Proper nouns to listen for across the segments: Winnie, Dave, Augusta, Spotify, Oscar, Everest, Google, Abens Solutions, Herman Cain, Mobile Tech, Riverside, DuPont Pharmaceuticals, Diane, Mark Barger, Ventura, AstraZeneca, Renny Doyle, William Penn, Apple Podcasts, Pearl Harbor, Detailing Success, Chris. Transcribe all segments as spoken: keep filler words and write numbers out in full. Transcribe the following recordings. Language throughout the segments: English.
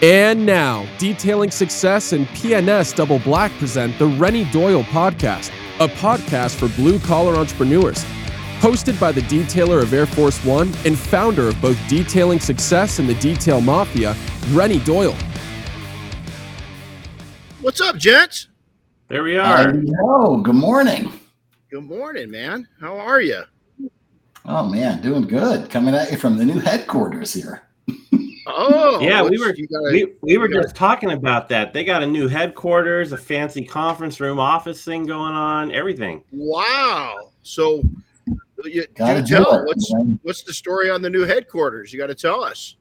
And now, Detailing Success and P N S Double Black present the Renny Doyle Podcast, a podcast for blue-collar entrepreneurs. Hosted by the detailer of Air Force One and founder of both Detailing Success and the Detail Mafia, Renny Doyle. What's up, gents? There we are. Hello. Good morning. Good morning, man. How are you? Oh, man, doing good. Coming at you from the new headquarters here. Oh, yeah, we were gotta, we, we were gotta, just talking about that. They got a new headquarters, a fancy conference room office thing going on, everything. Wow. So you, gotta do tell it, what's man. what's the story on the new headquarters? You got to tell us.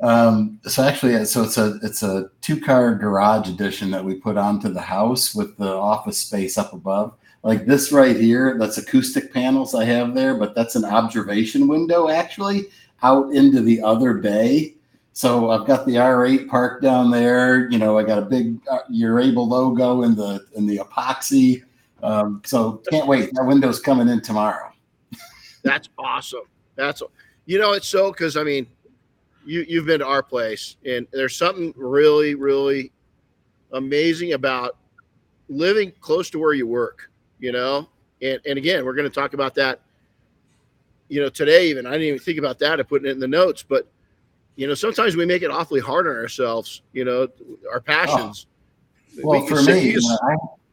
Um, so actually, so it's a it's a two car garage addition that we put onto the house with the office space up above. Like this right here, that's acoustic panels I have there, but that's an observation window actually out into the other bay. So I've got the R eight parked down there. You know, I got a big uh, yourABLE logo in the in the epoxy. Um, so can't wait. That window's coming in tomorrow. That's awesome. That's you know it's so because I mean, you you've been to our place, and there's something really really amazing about living close to where you work. You know, and and again, we're going to talk about that. You know, today even I didn't even think about that. I put it in the notes, but. You know, sometimes we make it awfully hard on ourselves, you know, our passions. Oh. Well, we for me, you know,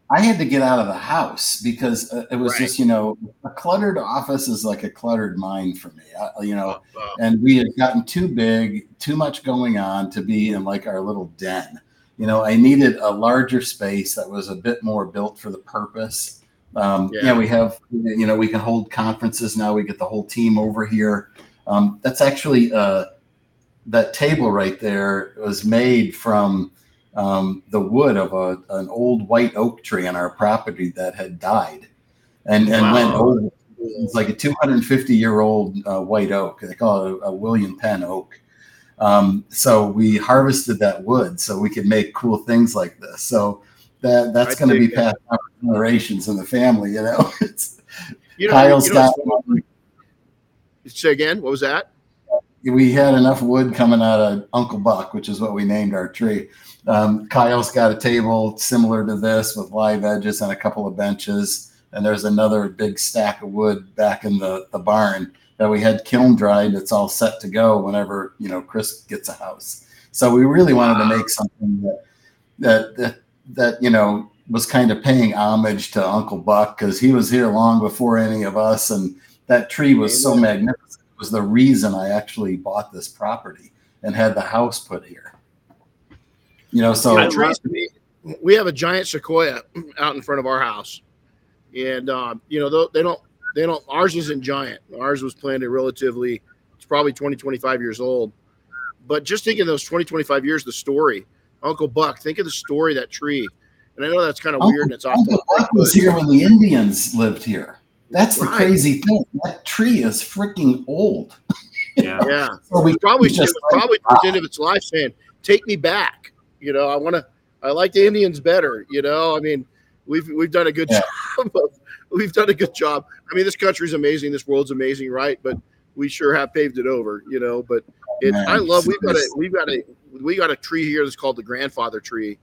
I, I had to get out of the house because uh, it was right. just, you know, a cluttered office is like a cluttered mind for me, I, you know, oh, wow. and we had gotten too big, too much going on to be in like our little den. You know, I needed a larger space that was a bit more built for the purpose. Um, yeah. yeah, we have, you know, we can hold conferences now. We get the whole team over here. Um, that's actually uh that table right there was made from um, the wood of a, an old white oak tree on our property that had died and, and wow. went over. It's like a two hundred fifty year old uh, white oak. They call it a, a William Penn oak. Um, so we harvested that wood so we could make cool things like this. So that that's going to be passed down for generations in the family. You know, it's you know, Kyle's you know, got. Say again, what was that? We had enough wood coming out of Uncle Buck, which is what we named our tree. Um, Kyle's got a table similar to this with live edges and a couple of benches. And there's another big stack of wood back in the, the barn that we had kiln dried. It's all set to go whenever, you know, Chris gets a house. So we really wanted to make something that, that, that, that you know, was kind of paying homage to Uncle Buck because he was here long before any of us. And that tree was so magnificent. Was the reason I actually bought this property and had the house put here. You know, so yeah, we have a giant sequoia out in front of our house, and um, you know they don't they don't ours isn't giant. Ours was planted relatively. It's probably twenty, twenty-five years old, but just think of those twenty, twenty-five years. The story, Uncle Buck. Think of the story that tree. And I know that's kind of Uncle, weird and it's off. Uncle Buck was here when the Indians lived here. That's the right. crazy thing. That tree is freaking old. Yeah. yeah. So we probably should probably at the end of its life saying, take me back. You know, I want to, I like the Indians better. You know, I mean, we've, we've done a good yeah. job. Of, we've done a good job. I mean, this country's amazing. This world's amazing. Right. But we sure have paved it over, you know, but it, Man, I love, we've got a, we've got a, we got a tree here that's called the grandfather tree.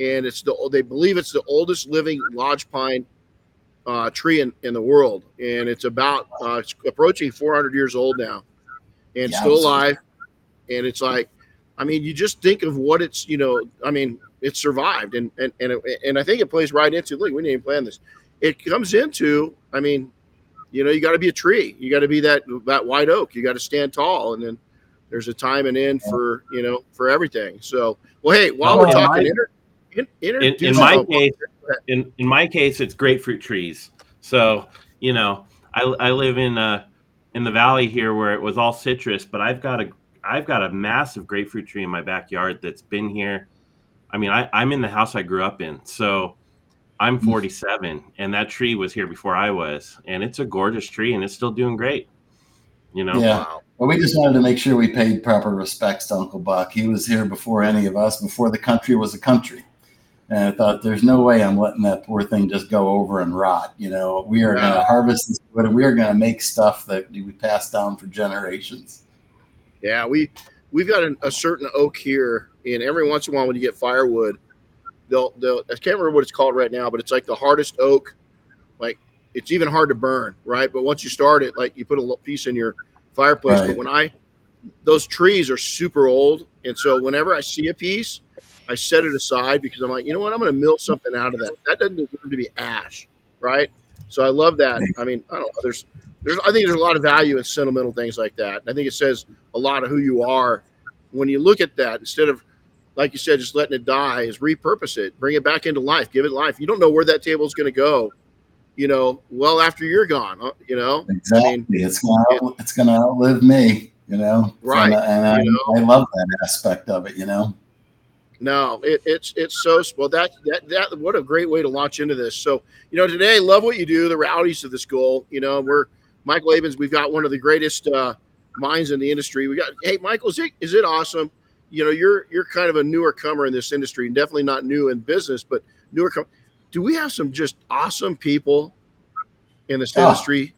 And it's the, they believe it's the oldest living lodge pine Uh, tree in, in the world, and it's about uh, it's approaching four hundred years old now, and yeah, still alive. And it's like, I mean, you just think of what it's, you know, I mean, it survived, and and and it, and I think it plays right into. Look, we didn't even plan this. It comes into, I mean, you know, you got to be a tree, you got to be that that white oak, you got to stand tall, and then there's a time and end for you know for everything. So, well, hey, while oh, we're talking, inter- in, introduce in, in my case. In in my case, it's grapefruit trees. So you know, I, I live in uh in the valley here where it was all citrus, but I've got a I've got a massive grapefruit tree in my backyard that's been here. I mean, I, I'm in the house I grew up in, so I'm forty-seven, and that tree was here before I was, and it's a gorgeous tree, and it's still doing great. You know, yeah. Wow. Well, we just wanted to make sure we paid proper respects to Uncle Buck. He was here before any of us, before the country was a country. And I thought, there's no way I'm letting that poor thing just go over and rot. You know, we are yeah. going to harvest this wood, and we are going to make stuff that we pass down for generations. Yeah, we we've got an, a certain oak here, and every once in a while when you get firewood, they'll they'll I can't remember what it's called right now, but it's like the hardest oak. Like it's even hard to burn, right? But once you start it, like you put a little piece in your fireplace. Right. But when I those trees are super old, and so whenever I see a piece, I set it aside because I'm like, you know what? I'm going to mill something out of that. That doesn't deserve to be ash, right? So I love that. I mean, I don't know. There's, there's. I think there's a lot of value in sentimental things like that. I think it says a lot of who you are when you look at that. Instead of, like you said, just letting it die, is repurpose it, bring it back into life, give it life. You don't know where that table is going to go, you know. Well, after you're gone, you know. Exactly. I mean, it's gonna, it, it's gonna outlive me, you know. Right. And, and you I, know? I love that aspect of it, you know. No, it, it's it's so well that that that what a great way to launch into this. So you know today, love what you do. The rowdies of this goal, you know, we're Michael Abens. We've got one of the greatest uh, minds in the industry. We got hey Michael, is it is it awesome? You know, you're you're kind of a newer comer in this industry, and definitely not new in business, but newer comer. Do we have some just awesome people in this oh, industry?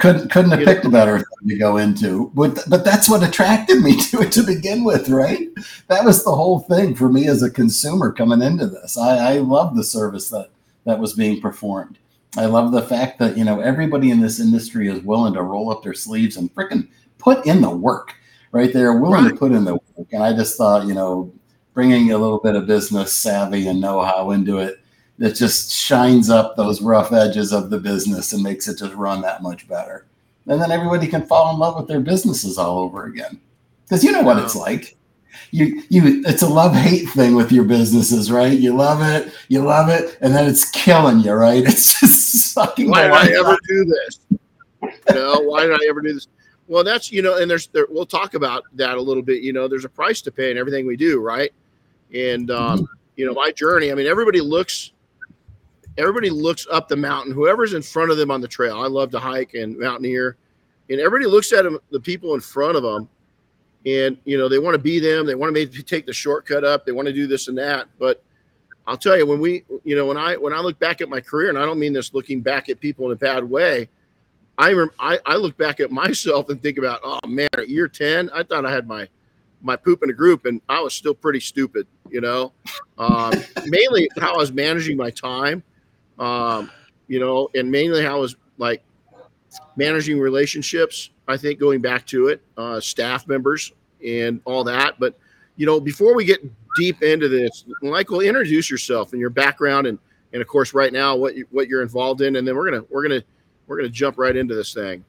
Couldn't couldn't have you picked know? a better thing to go into, but but that's what attracted me to it to begin with, right? That was the whole thing for me as a consumer coming into this. I, I love the service that, that was being performed. I love the fact that, you know, everybody in this industry is willing to roll up their sleeves and frickin' put in the work, right? They're willing right. to put in the work. And I just thought, you know, bringing a little bit of business savvy and know-how into it, that just shines up those rough edges of the business and makes it just run that much better. And then everybody can fall in love with their businesses all over again. Because you know what it's like. You you it's a love-hate thing with your businesses, right? You love it, you love it, and then it's killing you, right? It's just sucking. Why did I ever do this? You know, why did I ever do this? Well, that's, you know, and there's there, we'll talk about that a little bit. You know, there's a price to pay in everything we do, right? And um, mm-hmm. you know, my journey, I mean, everybody looks Everybody looks up the mountain, whoever's in front of them on the trail. I love to hike and mountaineer. And everybody looks at them, the people in front of them. And, you know, they want to be them. They want to maybe take the shortcut up. They want to do this and that. But I'll tell you, when we, you know, when I when I look back at my career, and I don't mean this looking back at people in a bad way, I rem- I, I look back at myself and think about, oh, man, at year ten, I thought I had my my poop in a group, and I was still pretty stupid, you know, um, mainly how I was managing my time. Um, you know, and mainly how I was like managing relationships, I think going back to it, uh, staff members and all that. But, you know, before we get deep into this, Michael, introduce yourself and your background and, and of course, right now, what, you, what you're involved in. And then we're going to, we're going to, we're going to jump right into this thing.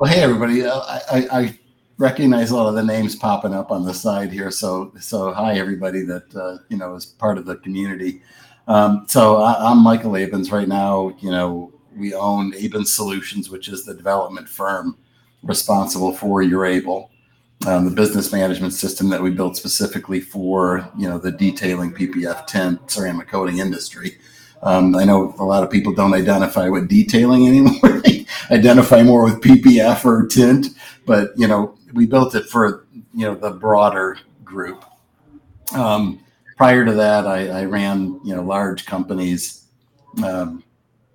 Well, hey, everybody, uh, I, I, I recognize a lot of the names popping up on the side here. So, so hi, everybody that, uh, you know, is part of the community. Um, so I, I'm Michael Abens. Right now, you know, we own Abens Solutions, which is the development firm responsible for yourABLE, um, the business management system that we built specifically for, you know, the detailing P P F ten ceramic coating industry. Um, I know a lot of people don't identify with detailing anymore. They identify more with P P F or tint, but, you know, we built it for, you know, the broader group. Um, Prior to that, I, I ran, you know, large companies. Um,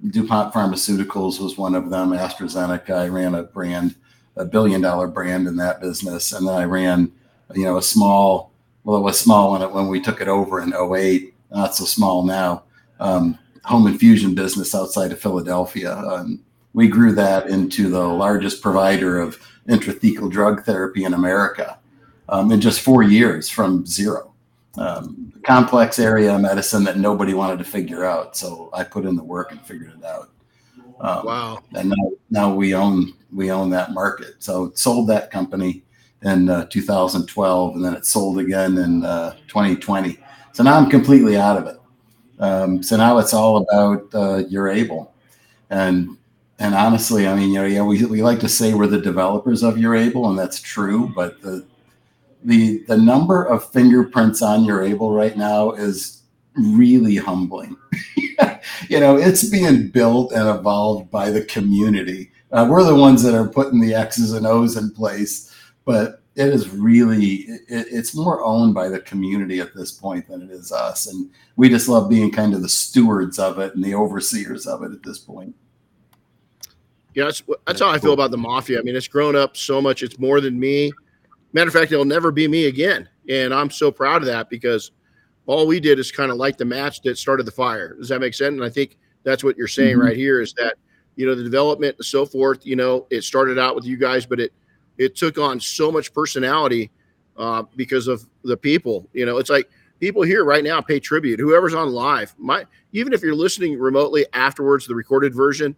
DuPont Pharmaceuticals was one of them. AstraZeneca. I ran a brand, a billion-dollar brand in that business, and then I ran, you know, a small. Well, it was small when, it, when we took it over in oh eight. Not so small now. Um, home infusion business outside of Philadelphia. Um, we grew that into the largest provider of intrathecal drug therapy in America um, in just four years from zero. Um, complex area of medicine that nobody wanted to figure out. So I put in the work and figured it out. Um, wow. And now, now we own, we own that market. So it sold that company in uh, two thousand twelve, and then it sold again in uh, twenty twenty. So now I'm completely out of it. Um, so now it's all about uh, yourABLE. And, and honestly, I mean, you know, yeah, we, we like to say we're the developers of yourABLE, and that's true, but the, The the number of fingerprints on yourABLE right now is really humbling. You know, it's being built and evolved by the community. Uh, we're the ones that are putting the X's and O's in place, but it is really, it, it's more owned by the community at this point than it is us. And we just love being kind of the stewards of it and the overseers of it at this point. Yeah, that's, that's how I feel about the Mafia. I mean, it's grown up so much. It's more than me. matter of fact, it'll never be me again. And I'm so proud of that, because all we did is kind of light the match that started the fire. Does that make sense? And I think that's what you're saying mm-hmm. right here, is that, you know, the development and so forth, you know, it started out with you guys, but it, it took on so much personality uh, because of the people. You know, it's like people here right now pay tribute, whoever's on live. My, even if you're listening remotely afterwards, the recorded version,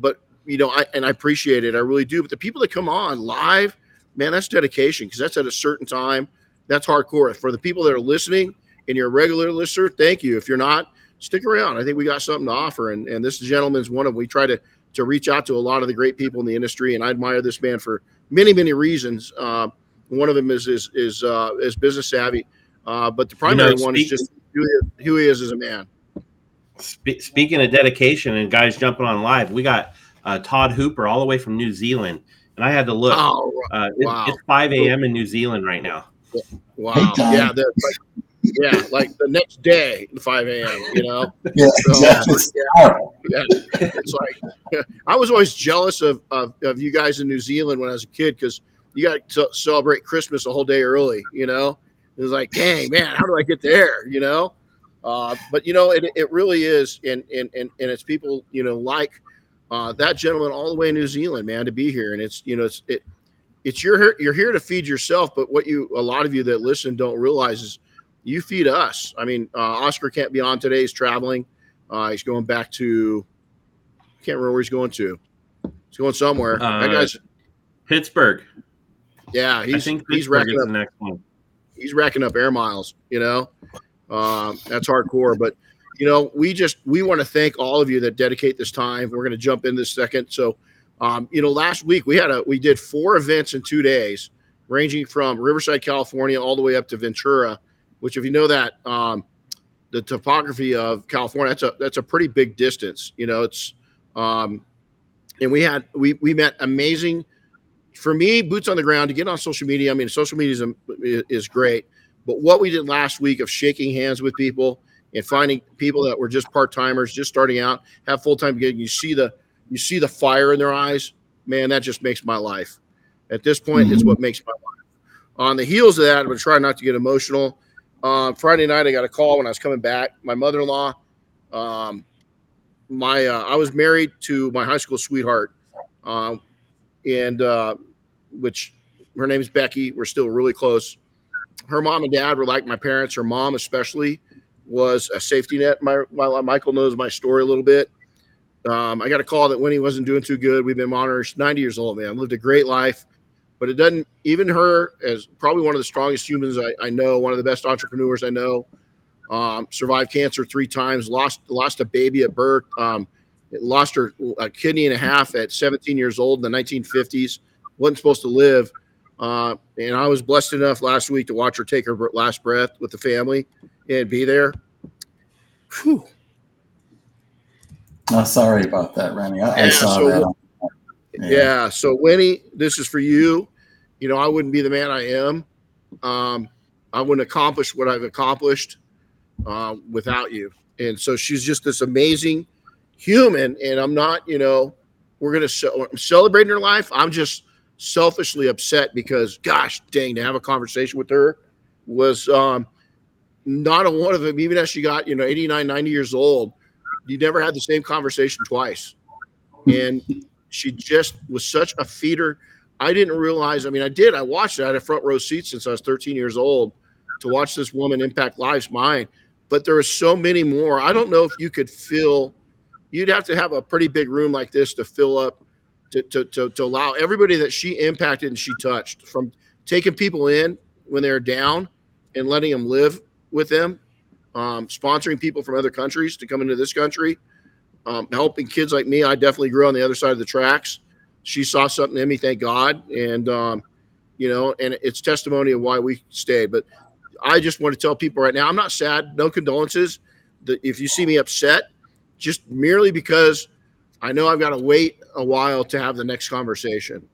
but, you know, I, and I appreciate it. I really do. But the people that come on live, man, that's dedication, because that's at a certain time. That's hardcore. For the people that are listening and you're a regular listener, thank you. If you're not, stick around. I think we got something to offer. And, and this gentleman's one of them. We try to, to reach out to a lot of the great people in the industry. And I admire this man for many, many reasons. Uh, one of them is, is, is, uh, is business savvy. Uh, but the primary you know, one speak- is just who he is, who he is as a man. Spe- speaking of dedication and guys jumping on live, we got uh, Todd Hooper all the way from New Zealand. And I had to look. Oh, uh, wow. It's, it's five a.m. in New Zealand right now. Wow. Hey, yeah. Like, yeah. Like the next day at five a.m., you know? Yeah, so, exactly. yeah, yeah. It's like, yeah. I was always jealous of, of, of you guys in New Zealand when I was a kid, because you got to celebrate Christmas a whole day early, you know? It was like, dang, man, how do I get there, you know? Uh, but, you know, it, it really is. And, and, and, and it's people, you know, like uh, that gentleman all the way in New Zealand, man, to be here. And it's, you know, it's, it, it's your, you're here to feed yourself. But what you, a lot of you that listen don't realize is you feed us. I mean, uh, Oscar can't be on today. He's traveling. Uh, he's going back to, I can't remember where he's going to. He's going somewhere. Uh, that guy's Pittsburgh. Yeah. He's, I think he's racking up the next one. He's racking up air miles, you know, um, that's hardcore. But, you know, we just we want to thank all of you that dedicate this time. We're going to jump in this second. So, um, you know, last week we had a we did four events in two days, ranging from Riverside, California, all the way up to Ventura, which, if you know that um, the topography of California, that's a that's a pretty big distance. You know, it's um, and we had we we met amazing. For me, boots on the ground to get on social media. I mean, social media is, is great, but what we did last week of shaking hands with people and finding people that were just part timers, just starting out, have full time gig. You see the you see the fire in their eyes, man. That just makes my life. At this point, mm-hmm. it's what makes my life. On the heels of that, I'm gonna try not to get emotional. Uh, Friday night, I got a call when I was coming back. My mother-in-law, um, my uh, I was married to my high school sweetheart. Um, And uh, which her name is Becky. We're still really close. Her mom and dad were like my parents. Her mom, especially, was a safety net. My, my Michael knows my story a little bit. Um, I got a call that Winnie wasn't doing too good. We've been monitoring. She's ninety years old, man. Lived a great life, but it doesn't. Even her, as probably one of the strongest humans I, I know, one of the best entrepreneurs I know, um, survived cancer three times. Lost lost a baby at birth. Um, It lost her a kidney and a half at seventeen years old in the nineteen fifties. Wasn't supposed to live. Uh, and I was blessed enough last week to watch her take her last breath with the family and be there. Whew. Oh, sorry about that, Renny. I, yeah, I saw so, that. Yeah. yeah. So, Winnie, this is for you. You know, I wouldn't be the man I am. Um, I wouldn't accomplish what I've accomplished uh, without you. And so she's just this amazing human, and I'm not, you know, we're going to I'm celebrating her life. I'm just selfishly upset because, gosh dang, to have a conversation with her was um, not a one of them. Even as she got, you know, eighty-nine, ninety years old, you never had the same conversation twice. And she just was such a feeder. I didn't realize, I mean, I did. I watched it. I had a front row seat since I was thirteen years old to watch this woman impact lives, mine. But there are so many more. I don't know if you could feel You'd have to have a pretty big room like this to fill up, to, to to to allow everybody that she impacted and she touched, from taking people in when they're down and letting them live with them, um, sponsoring people from other countries to come into this country, um, helping kids like me. I definitely grew on the other side of the tracks. She saw something in me, thank God, and um, you know, and it's testimony of why we stayed. But I just want to tell people right now, I'm not sad. No condolences. The, if you see me upset, just merely because I know I've got to wait a while to have the next conversation.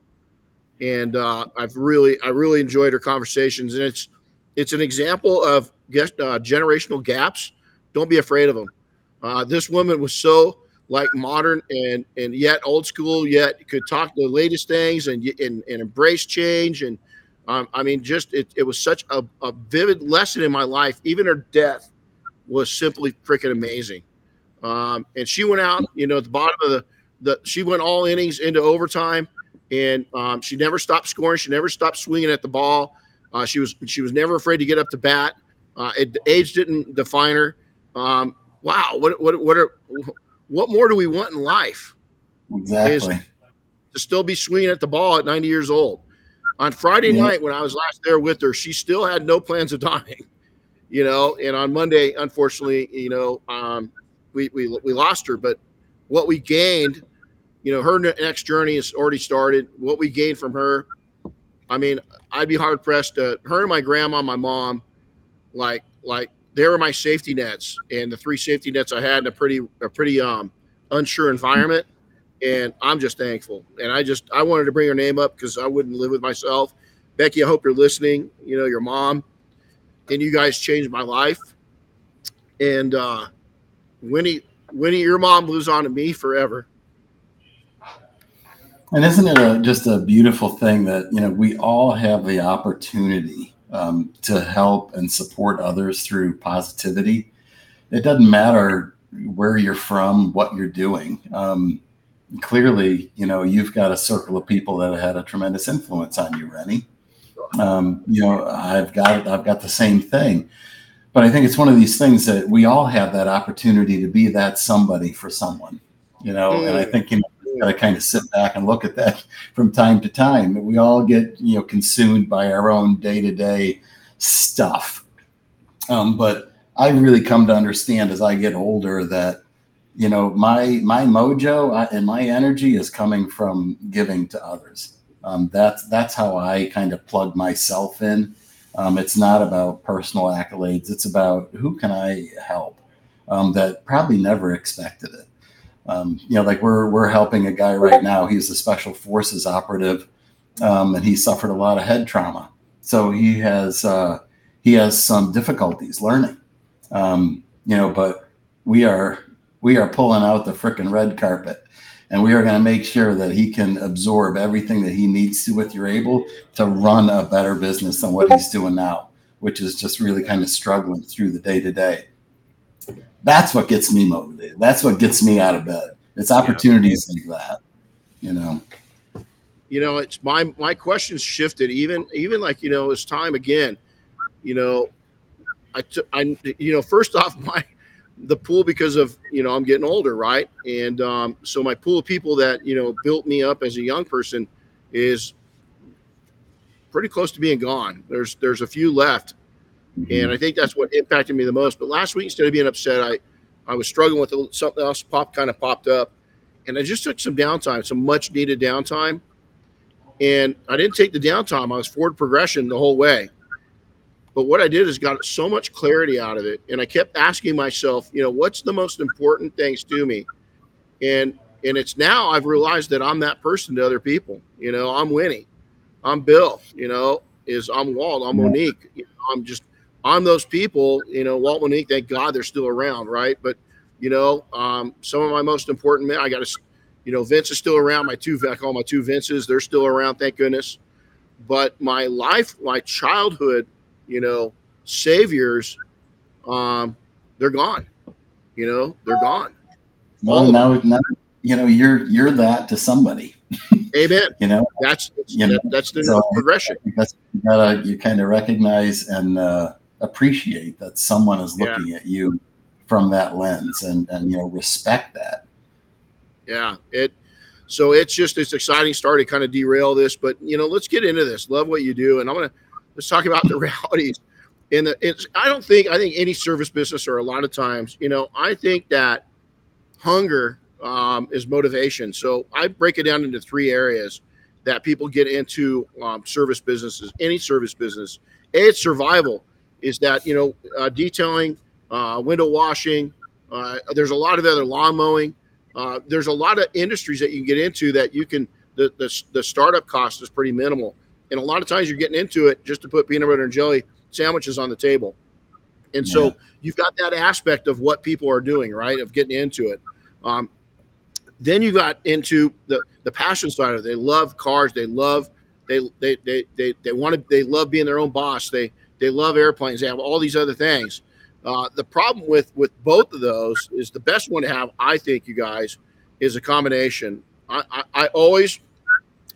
And uh, I've really, I really enjoyed her conversations. And it's, it's an example of guess, uh, generational gaps. Don't be afraid of them. Uh, this woman was so like modern and, and yet old school, yet could talk the latest things and, and, and embrace change and Um, I mean, just it, it was such a, a vivid lesson in my life. Even her death was simply freaking amazing. Um, and she went out, you know, at the bottom of the, the she went all innings into overtime, and um, she never stopped scoring. She never stopped swinging at the ball. Uh, she was she was never afraid to get up to bat. Uh, it, age didn't define her. Um, wow, what what what are, what more do we want in life? Exactly. Is to still be swinging at the ball at ninety years old. On Friday yeah. night when I was last there with her, she still had no plans of dying, you know. And on Monday, unfortunately, you know, um, we we we lost her. But what we gained, you know, her next journey has already started. What we gained from her, I mean, I'd be hard pressed to. Her and my grandma, and my mom, like like they were my safety nets, and the three safety nets I had in a pretty a pretty um, unsure environment. And I'm just thankful. And I just, I wanted to bring her name up because I wouldn't live with myself. Becky, I hope you're listening. You know, your mom and you guys changed my life. And uh, Winnie, Winnie, your mom lives on to me forever. And isn't it a, just a beautiful thing that, you know, we all have the opportunity um, to help and support others through positivity. It doesn't matter where you're from, what you're doing. Um, Clearly, you know, you've got a circle of people that had a tremendous influence on you, Renny. Um, you know, I've got I've got the same thing. But I think it's one of these things that we all have that opportunity to be that somebody for someone, you know. Mm-hmm. And I think, you know, you've got to kind of sit back and look at that from time to time. We all get, you know, consumed by our own day-to-day stuff. Um, but I really come to understand as I get older that, you know, my my mojo and my energy is coming from giving to others. Um, that's that's how I kind of plug myself in. Um, it's not about personal accolades. It's about who can I help um, that probably never expected it. Um, you know, like we're we're helping a guy right now. He's a special forces operative, um, and he suffered a lot of head trauma. So he has uh, he has some difficulties learning. Um, you know, but we are. We are pulling out the frickin' red carpet, and we are going to make sure that he can absorb everything that he needs to with yourABLE to run a better business than what he's doing now, which is just really kind of struggling through the day to day. That's what gets me motivated. That's what gets me out of bed. It's opportunities yeah. like that, you know. You know, it's my my questions shifted even even like, you know, it's time again. You know, I t- I you know, first off my. the pool, because of, you know, I'm getting older, right? And um, so my pool of people that, you know, built me up as a young person is pretty close to being gone. There's there's a few left, and I think that's what impacted me the most. But last week, instead of being upset, I, I was struggling with something else. Pop kind of popped up, and I just took some downtime, some much needed downtime. And I didn't take the downtime. I was forward progression the whole way. But what I did is got so much clarity out of it. And I kept asking myself, you know, what's the most important things to me? And and it's now I've realized that I'm that person to other people. You know, I'm Winnie. I'm Bill, you know, is I'm Walt. I'm Monique. You know, I'm just, I'm those people, you know, Walt, Monique, thank God they're still around, right? But, you know, um, some of my most important men, I got to, you know, Vince is still around. My two, I call my two Vinces, they're still around, thank goodness. But my life, my childhood, you know, saviors, um, they're gone. You know, they're gone. Well, now, now, you know, you're you're that to somebody. Amen. You know, that's that's, you know, that's the so progression. That's, you gotta you kind of recognize and uh, appreciate that someone is looking yeah. at you from that lens, and and you know, respect that. Yeah. It. So it's just it's exciting. Start to kind of derail this, but you know, let's get into this. Love what you do, and I'm gonna. Let's talk about the realities. In the, it's, I don't think I think any service business or a lot of times, you know, I think that hunger um, is motivation. So I break it down into three areas that people get into um, service businesses, any service business. A, it's survival. Is that, you know, uh, detailing, uh, window washing. Uh, there's a lot of other lawn mowing. Uh, there's a lot of industries that you can get into that you can. The the, the startup cost is pretty minimal. And a lot of times you're getting into it just to put peanut butter and jelly sandwiches on the table. And yeah. so you've got that aspect of what people are doing, right, of getting into it. Um, then you got into the, the passion side of it. They love cars. They love They they they they they want to, they love being their own boss. They they love airplanes. They have all these other things. Uh, the problem with with both of those is the best one to have, I think, you guys, is a combination. I, I, I always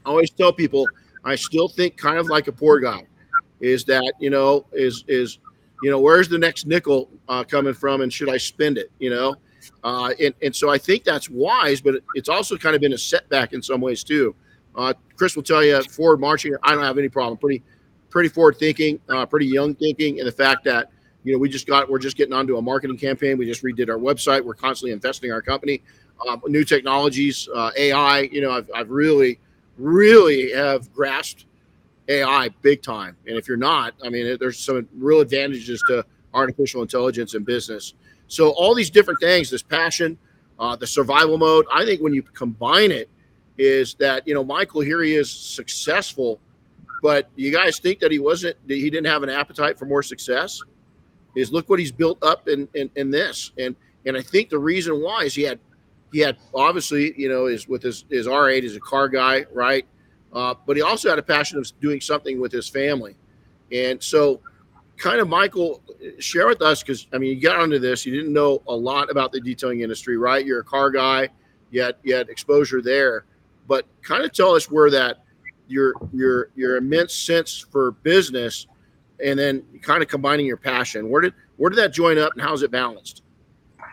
always tell people, I still think kind of like a poor guy, is that, you know, is is you know, where's the next nickel uh, coming from, and should I spend it, you know? Uh, and, and so I think that's wise, but it's also kind of been a setback in some ways too. Uh, Chris will tell you, forward marching, I don't have any problem. Pretty pretty forward thinking, uh, pretty young thinking, and the fact that, you know, we just got, we're just getting onto a marketing campaign. We just redid our website. We're constantly investing in our company. Uh, new technologies, uh, A I, you know, I've, I've really, really have grasped A I big time. And if you're not, I mean, there's some real advantages to artificial intelligence in business. So all these different things, this passion, uh, the survival mode, I think when you combine it, is that, you know, Michael, here he is successful, but you guys think that he wasn't, that he didn't have an appetite for more success? Is look what he's built up in, in, in this. And and I think the reason why is he had, he had obviously, you know, is with his, his R eight, he's a car guy, right? Uh, but he also had a passion of doing something with his family. And so kind of, Michael, share with us, because, I mean, you got onto this, you didn't know a lot about the detailing industry, right? You're a car guy, you had, you had exposure there. But kind of tell us where that, your your your immense sense for business, and then kind of combining your passion. Where did where did that join up, and how's it balanced?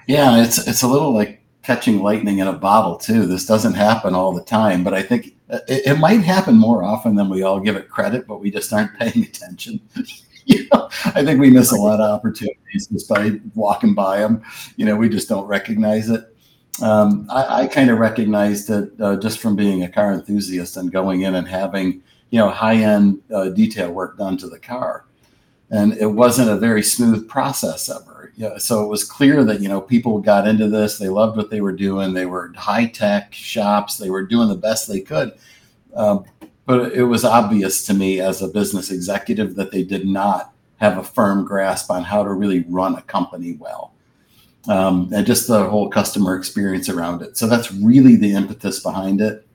Yeah, it's it's a little like catching lightning in a bottle too. This doesn't happen all the time, but I think it, it might happen more often than we all give it credit, but we just aren't paying attention. You know, I think we miss a lot of opportunities just by walking by them. You know, we just don't recognize it. Um, I, I kind of recognized it uh, just from being a car enthusiast and going in and having, you know, high-end uh, detail work done to the car. And it wasn't a very smooth process ever. You know, so it was clear that, you know, people got into this. They loved what they were doing. They were high-tech shops. They were doing the best they could. Um, but it was obvious to me as a business executive that they did not have a firm grasp on how to really run a company well. Um, and just the whole customer experience around it. So that's really the impetus behind it.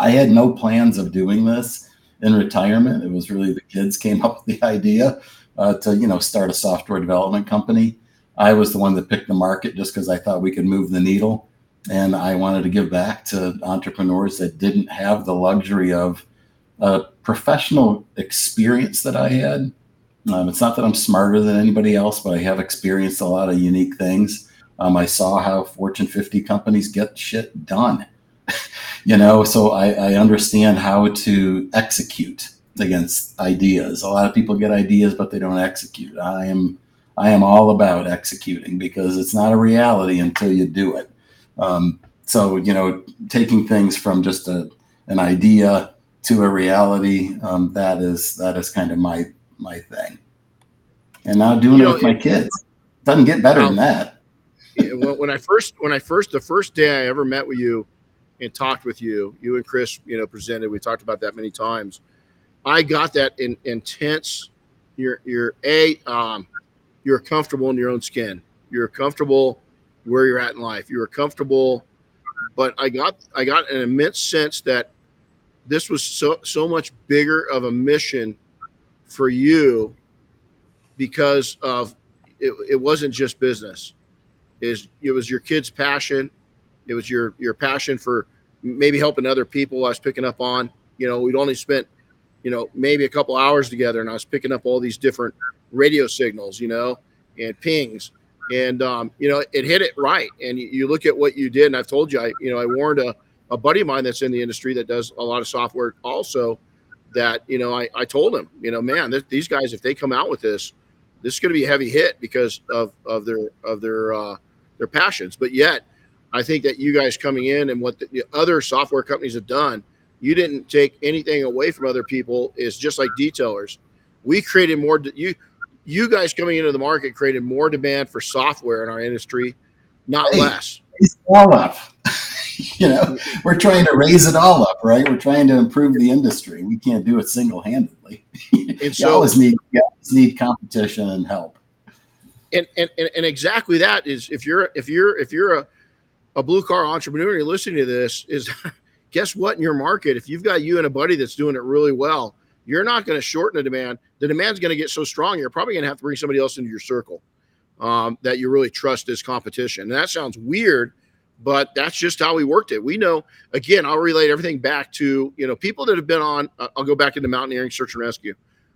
I had no plans of doing this in retirement. It was really the kids came up with the idea uh, to, you know, start a software development company. I was the one that picked the market just because I thought we could move the needle. And I wanted to give back to entrepreneurs that didn't have the luxury of a professional experience that I had. Um, it's not that I'm smarter than anybody else, but I have experienced a lot of unique things. Um, I saw how Fortune fifty companies get shit done, you know, so I, I understand how to execute against ideas. A lot of people get ideas, but they don't execute. I am I am all about executing because it's not a reality until you do it. Um, so, you know, taking things from just a, an idea to a reality, um, that is that is kind of my my thing. And now doing you know, it with my kids doesn't get better um, than that. when I first, when I first, the first day I ever met with you and talked with you, you and Chris, you know, presented, we talked about that many times. I got that in, intense, you're, you're a, um, you're comfortable in your own skin. You're comfortable where you're at in life. You were comfortable, but I got, I got an immense sense that this was so, so much bigger of a mission for you because of it, it wasn't just business. Is it was your kids' passion. It was your your passion for maybe helping other people. I was picking up on, you know, we'd only spent, you know, maybe a couple hours together, and I was picking up all these different radio signals, you know, and pings, and um, you know, it hit it right. And you, you look at what you did, and I've told you, I you know, I warned a, a buddy of mine that's in the industry that does a lot of software also. That, you know, I, I told him, you know, man, th- these guys, if they come out with this, this is going to be a heavy hit because of, of their of their uh, their passions. But yet, I think that you guys coming in and what the, the other software companies have done, you didn't take anything away from other people. It's just like detailers. We created more. De- you you guys coming into the market created more demand for software in our industry, not hey, less. It's all up. You know, we're trying to raise it all up, right? We're trying to improve the industry. We can't do it single-handedly. And so, you always need, you always need competition and help. And, and and exactly that is if you're if you're if you're a, a blue car entrepreneur and you're listening to this, is guess what? In your market, if you've got you and a buddy that's doing it really well, you're not going to shorten the demand. The demand's going to get so strong, you're probably going to have to bring somebody else into your circle um, that you really trust as competition. And that sounds weird, but that's just how we worked it. We know, again, I'll relate everything back to, you know, people that have been on, uh, I'll go back into mountaineering, search and rescue.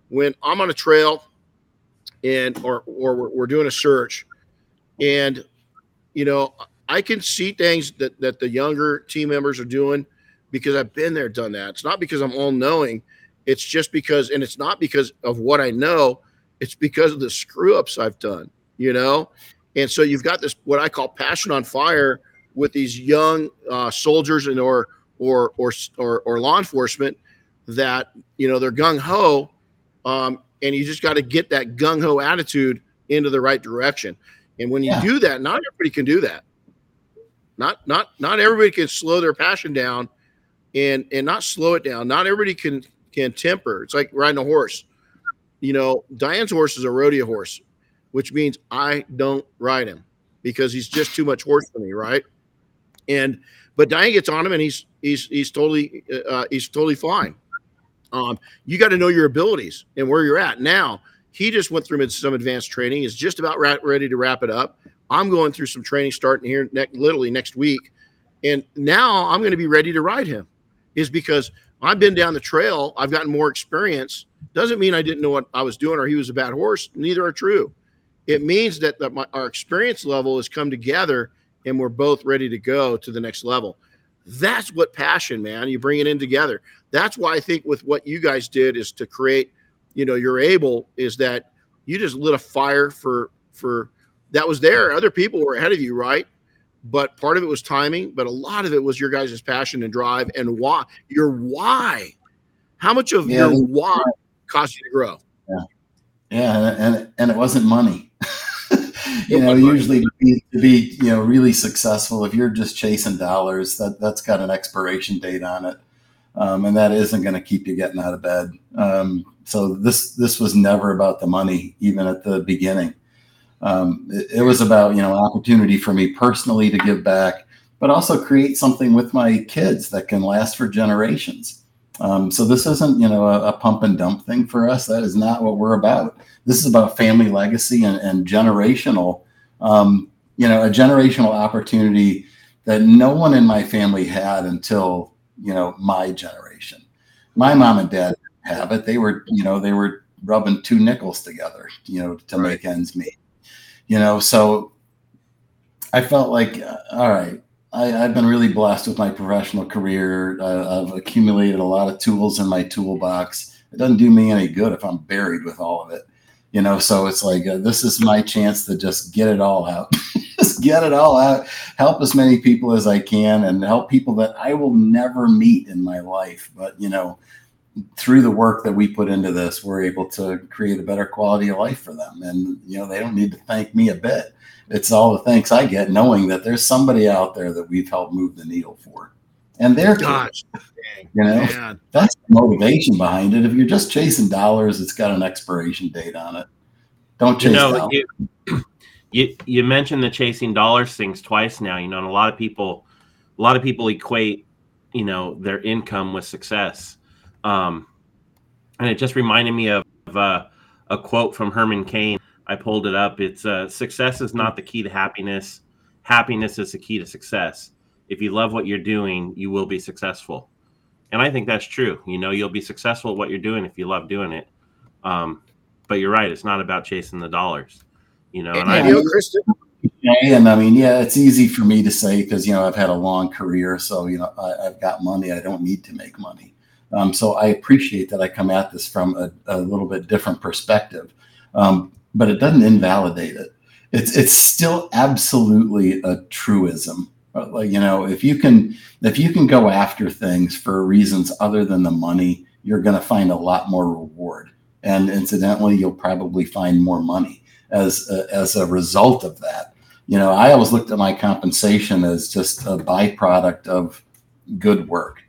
When I'm on a trail and, or, or we're, we're doing a search and, you know, I can see things that, that the younger team members are doing because I've been there, done that. It's not because I'm all knowing. It's just because, and it's not because of what I know, it's because of the screw ups I've done, you know? And so you've got this, what I call passion on fire with these young uh, soldiers and or, or, or, or, or law enforcement that, you know, they're gung ho. Um, and you just got to get that gung ho attitude into the right direction. And when you yeah. do that, not everybody can do that. Not, not, not everybody can slow their passion down and, and not slow it down. Not everybody can, can temper. It's like riding a horse. You know, Diane's horse is a rodeo horse, which means I don't ride him because he's just too much horse for me, right? And but Diane gets on him and he's he's he's totally uh, he's totally fine. Um, you got to know your abilities and where you're at. Now he just went through some advanced training. He's just about ra- ready to wrap it up. I'm going through some training starting here ne- literally next week, and now I'm going to be ready to ride him. Is because I've been down the trail. I've gotten more experience. Doesn't mean I didn't know what I was doing or he was a bad horse. Neither are true. It means that the, my, our experience level has come together and we're both ready to go to the next level. That's what passion, man. You bring it in together. That's why I think with what you guys did is to create, you know, yourABLE is that you just lit a fire for, for that was there. Other people were ahead of you, right? But part of it was timing, but a lot of it was your guys' passion and drive and why. Your why. How much of yeah, your why cost you to grow? Yeah, yeah, and and it wasn't money. you it know, usually money. to be, to be you know really successful, if you're just chasing dollars, that that's got an expiration date on it, um, and that isn't going to keep you getting out of bed. Um, so this this was never about the money, even at the beginning. Um, it, it was about, you know, opportunity for me personally to give back, but also create something with my kids that can last for generations. Um, so this isn't, you know, a, a pump and dump thing for us. That is not what we're about. This is about family legacy and, and generational, um, you know, a generational opportunity that no one in my family had until, you know, my generation. My mom and dad didn't have it. They were, you know, they were rubbing two nickels together, you know, to right. make ends meet. You know, so I felt like, uh, all right, I, I've been really blessed with my professional career. Uh, I've accumulated a lot of tools in my toolbox. It doesn't do me any good if I'm buried with all of it. You know, so it's like, uh, this is my chance to just get it all out. Just get it all out. Help as many people as I can and help people that I will never meet in my life. But, you know, through the work that we put into this, we're able to create a better quality of life for them. And, you know, they don't need to thank me a bit. It's all the thanks I get knowing that there's somebody out there that we've helped move the needle for. And they're, Gosh, you know, man. That's the motivation behind it. If you're just chasing dollars, it's got an expiration date on it. Don't chase you know, dollars. You, you, you mentioned the chasing dollars things twice now, you know, and a lot of people, a lot of people equate, you know, their income with success. Um, and it just reminded me of, of uh, a quote from Herman Cain. I pulled it up. It's uh, success is not the key to happiness. Happiness is the key to success. If you love what you're doing, you will be successful. And I think that's true. You know, you'll be successful at what you're doing if you love doing it. Um, but you're right. It's not about chasing the dollars, you know, and, and I, you know, Kristen, and I mean, yeah, it's easy for me to say, cause you know, I've had a long career, so, you know, I, I've got money. I don't need to make money. Um, so I appreciate that I come at this from a, a little bit different perspective, um, but it doesn't invalidate it. It's it's still absolutely a truism. Like, you know, if you can if you can go after things for reasons other than the money, you're going to find a lot more reward, and incidentally, you'll probably find more money as a, as a result of that. You know, I always looked at my compensation as just a byproduct of good work.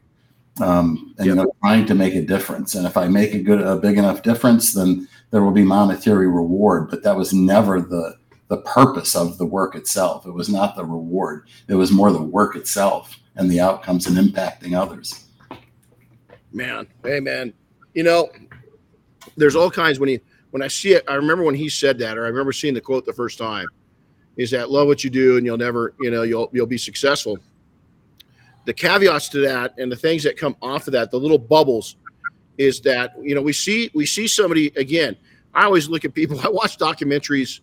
Um, and, yep. you know, trying to make a difference. And if I make a good, a big enough difference, then there will be monetary reward, but that was never the, the purpose of the work itself. It was not the reward. It was more the work itself and the outcomes and impacting others. Man, hey, man, you know, there's all kinds when he, when I see it, I remember when he said that, or I remember seeing the quote the first time, is that love what you do and you'll never, you know, you'll, you'll be successful. The caveats to that and the things that come off of that, the little bubbles, is that, you know, we see, we see somebody again. I always look at people. I watch documentaries.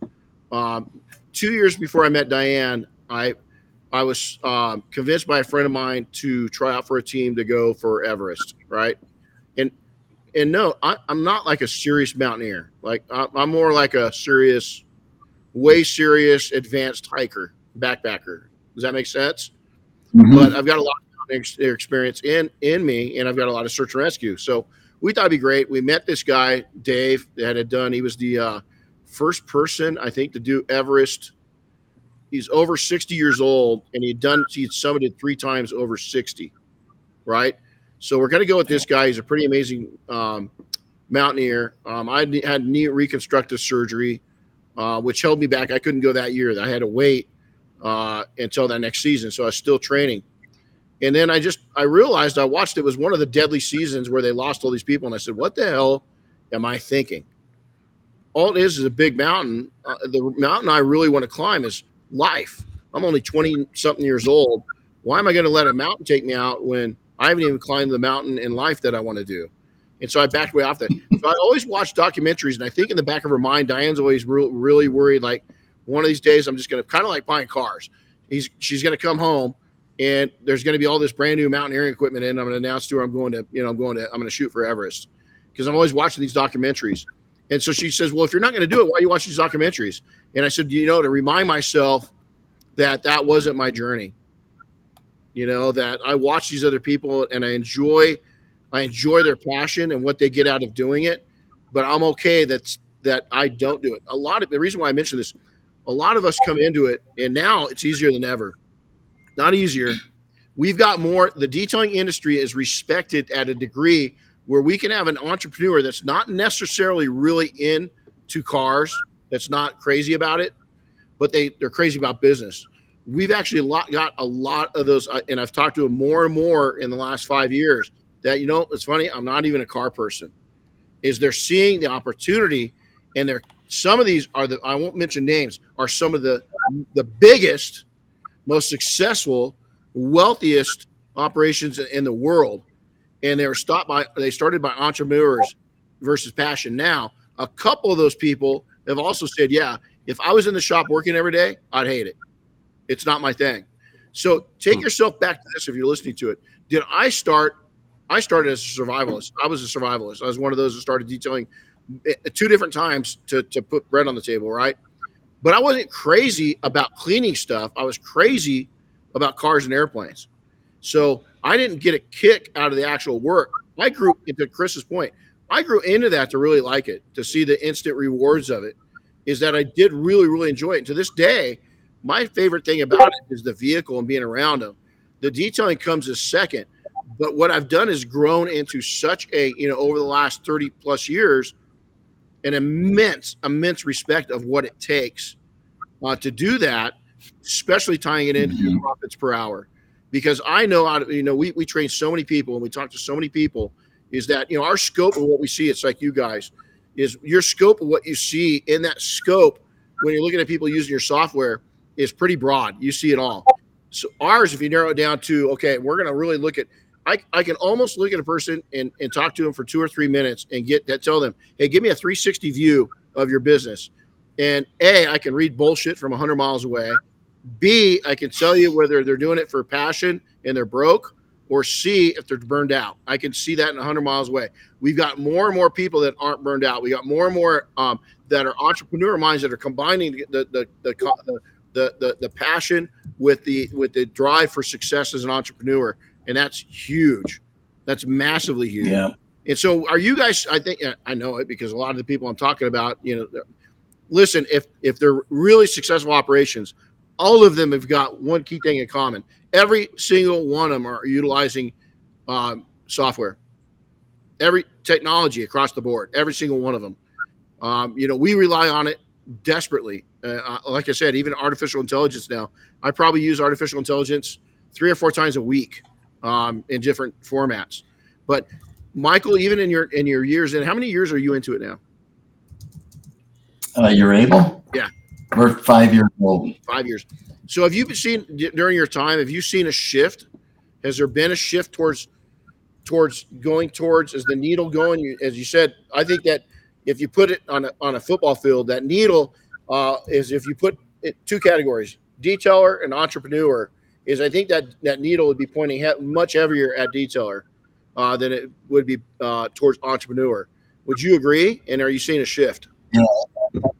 Um, two years before I met Diane, I, I was um, convinced by a friend of mine to try out for a team to go for Everest. Right. And, and no, I, I'm not like a serious mountaineer. Like I, I'm more like a serious, way serious advanced hiker, backpacker. Does that make sense? Mm-hmm. But I've got a lot of experience in, in me, and I've got a lot of search and rescue. So we thought it'd be great. We met this guy, Dave, that had done, he was the uh, first person, I think, to do Everest. He's over sixty years old, and he'd done, he'd summited three times over sixty, right? So we're going to go with this guy. He's a pretty amazing um, mountaineer. Um, I had knee reconstructive surgery, uh, which held me back. I couldn't go that year. I had to wait uh, until that next season. So I was still training. And then I just, I realized I watched, it was one of the deadly seasons where they lost all these people. And I said, what the hell am I thinking? All it is is a big mountain. Uh, the mountain I really want to climb is life. I'm only twenty something years old. Why am I going to let a mountain take me out when I haven't even climbed the mountain in life that I want to do? And so I backed way off that. So I always watch documentaries. And I think in the back of her mind, Diane's always re- really worried. Like one of these days, I'm just going to kind of like buying cars. He's, she's going to come home. And there's going to be all this brand new mountaineering equipment, and I'm going to announce to her I'm going to, you know, I'm going to, I'm going to shoot for Everest, because I'm always watching these documentaries. And so she says, "Well, if you're not going to do it, why are you watching these documentaries?" And I said, "You know, to remind myself that that wasn't my journey. You know, that I watch these other people and I enjoy, I enjoy their passion and what they get out of doing it. But I'm okay that's that I don't do it. A lot of the reason why I mention this, a lot of us come into it, and now it's easier than ever." Not easier. We've got more. The detailing industry is respected at a degree where we can have an entrepreneur that's not necessarily really into cars, that's not crazy about it, but they, they're crazy about business. We've actually got a lot of those, and I've talked to them more and more in the last five years that, you know, it's funny, I'm not even a car person, is they're seeing the opportunity, and they're, some of these are the, I won't mention names, are some of the the biggest, most successful, wealthiest operations in the world, and they were stopped by they started by entrepreneurs versus passion. Now, a couple of those people have also said, "Yeah, if I was in the shop working every day, I'd hate it. It's not my thing." So take yourself back to this if you're listening to it. Did I start? I started as a survivalist. I was a survivalist. I was one of those that started detailing two different times to to put bread on the table, right? But I wasn't crazy about cleaning stuff. I was crazy about cars and airplanes. So I didn't get a kick out of the actual work. I grew into Chris's point. I grew into that to really like it, to see the instant rewards of it, is that I did really, really enjoy it. And to this day, my favorite thing about it is the vehicle and being around them. The detailing comes as second. But what I've done is grown into such a, you know, over the last thirty plus years, an immense, immense respect of what it takes uh, to do that, especially tying it into mm-hmm. profits per hour. Because I know, out of, you know, we, we train so many people and we talk to so many people, is that, you know, our scope of what we see, it's like you guys, is your scope of what you see in that scope when you're looking at people using your software is pretty broad. You see it all. So ours, if you narrow it down to, okay, we're going to really look at, I, I can almost look at a person and, and talk to them for two or three minutes and get that, tell them, hey, give me a three sixty view of your business. And A, I can read bullshit from one hundred miles away. B, I can tell you whether they're doing it for passion and they're broke, or C, if they're burned out. I can see that in one hundred miles away. We've got more and more people that aren't burned out. We got more and more um, that are entrepreneur minds that are combining the the the the the, the, the passion with the with the drive for success as an entrepreneur. And that's huge. That's massively huge. Yeah. And so are you guys, I think, I know it because a lot of the people I'm talking about, you know, listen, if, if they're really successful operations, all of them have got one key thing in common. Every single one of them are utilizing um, software, every technology across the board, every single one of them. Um, you know, we rely on it. desperately. Uh, like I said, even artificial intelligence now. I probably use artificial intelligence three or four times a week um, in different formats. But Michael, even in your in your years, and how many years are you into it now? Uh, you're able? Yeah. We're five years old. Five years. So have you seen during your time, have you seen a shift? Has there been a shift towards towards going towards, is the needle going? You, as you said, I think that if you put it on a, on a football field, that needle uh, is if you put it two categories, detailer and entrepreneur, is I think that that needle would be pointing he- much heavier at detailer uh, than it would be uh, towards entrepreneur. Would you agree? And are you seeing a shift? Yeah,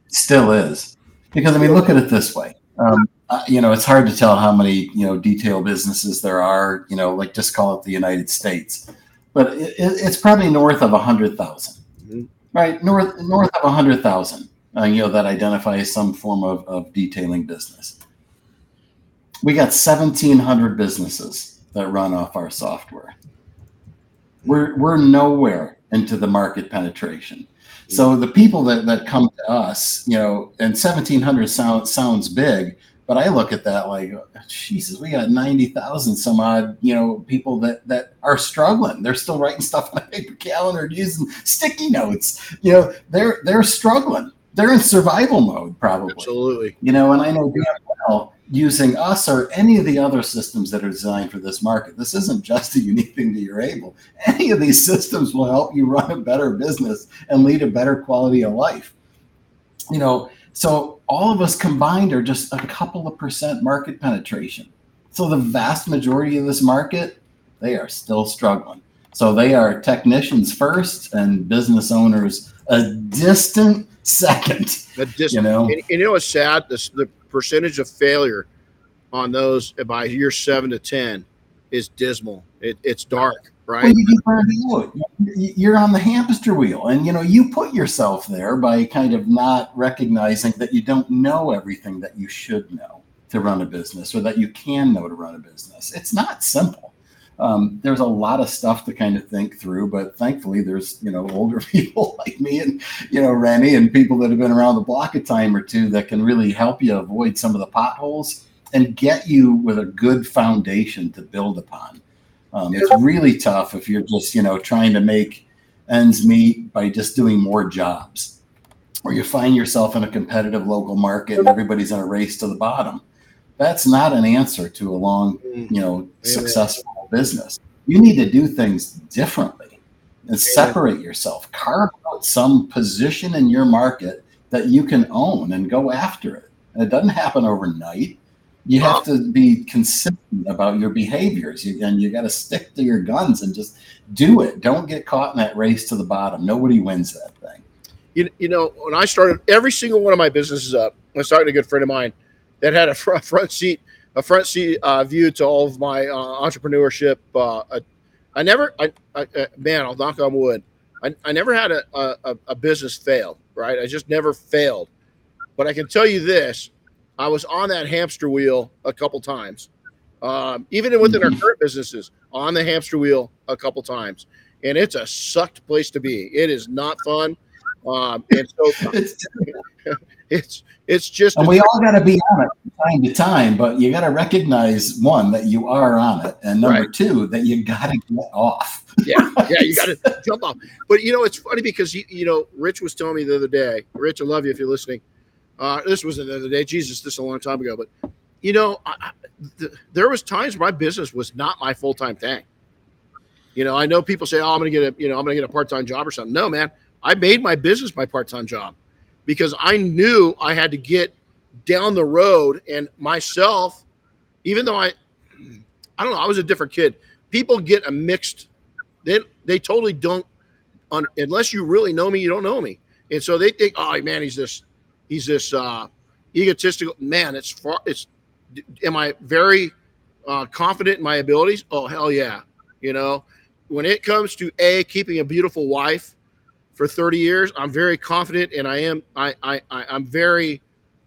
still is. Because, I mean, look at it this way. Um, you know, it's hard to tell how many, you know, detail businesses there are, you know, like just call it the United States. But it, it's probably north of one hundred thousand, mm-hmm. right? North north of one hundred thousand, uh, you know, that identify some form of, of detailing business. We got seventeen hundred businesses that run off our software. We're, we're nowhere into the market penetration. So the people that, that come to us, you know, and seventeen hundred sound, sounds big, but I look at that like, Jesus, we got ninety thousand some odd, you know, people that, that are struggling. They're still writing stuff on a paper calendar, using sticky notes. You know, they're they're struggling. They're in survival mode probably. Absolutely. You know, and I know damn well using us or any of the other systems that are designed for this market. This isn't just a unique thing to yourABLE. Any of these systems will help you run a better business and lead a better quality of life. You know, so all of us combined are just a couple of percent market penetration. So the vast majority of this market, they are still struggling. So they are technicians first and business owners a distant second. A distant, you know? And, and you know what's sad? This, the percentage of failure on those by year seven to ten is dismal. It, it's dark, right? Well, you burn out. You're on the hamster wheel, and you know you put yourself there by kind of not recognizing that you don't know everything that you should know to run a business, or that you can know to run a business. It's not simple. Um, there's a lot of stuff to kind of think through, but thankfully there's, you know, older people like me and, you know, Renny and people that have been around the block a time or two that can really help you avoid some of the potholes and get you with a good foundation to build upon. Um, it's really tough if you're just, you know, trying to make ends meet by just doing more jobs, or you find yourself in a competitive local market and everybody's in a race to the bottom. That's not an answer to a long, you know, Amen. Successful business. You need to do things differently and separate yourself, carve out some position in your market that you can own and go after it. And it doesn't happen overnight. You have to be consistent about your behaviors, you, and you got to stick to your guns and just do it. Don't get caught in that race to the bottom. Nobody wins that thing. You, you know, when I started every single one of my businesses up, I was talking to a good friend of mine that had a front, front seat A front seat uh, view to all of my uh, entrepreneurship. Uh, I, I never, I, I, I, man, I'll knock on wood. I, I never had a, a, a business fail, right? I just never failed. But I can tell you this, I was on that hamster wheel a couple times, um, even within mm-hmm. our current businesses, on the hamster wheel a couple times. And it's a sucked place to be. It is not fun. Um, and so it's it's just and we all got to be on it from time to time, but you got to recognize, one, that you are on it, and number right. two, that you got to get off. Yeah, yeah, you got to jump off. But you know, it's funny because you, you know, Rich was telling me the other day. Rich, I love you if you're listening. Uh, this was the other day. Jesus, this is a long time ago. But you know, I, th- there was times my business was not my full time thing. You know, I know people say, "Oh, I'm going to get a you know, I'm going to get a part time job or something." No, man. I made my business my part-time job because I knew I had to get down the road and myself, even though I, I don't know, I was a different kid. People get a mixed, they, they totally don't, unless you really know me, you don't know me. And so they think, oh man, he's this, he's this uh, egotistical man. It's far, it's, am I very uh, confident in my abilities? Oh, hell yeah. You know, when it comes to a keeping a beautiful wife for thirty years, I'm very confident, and I am I I I'm very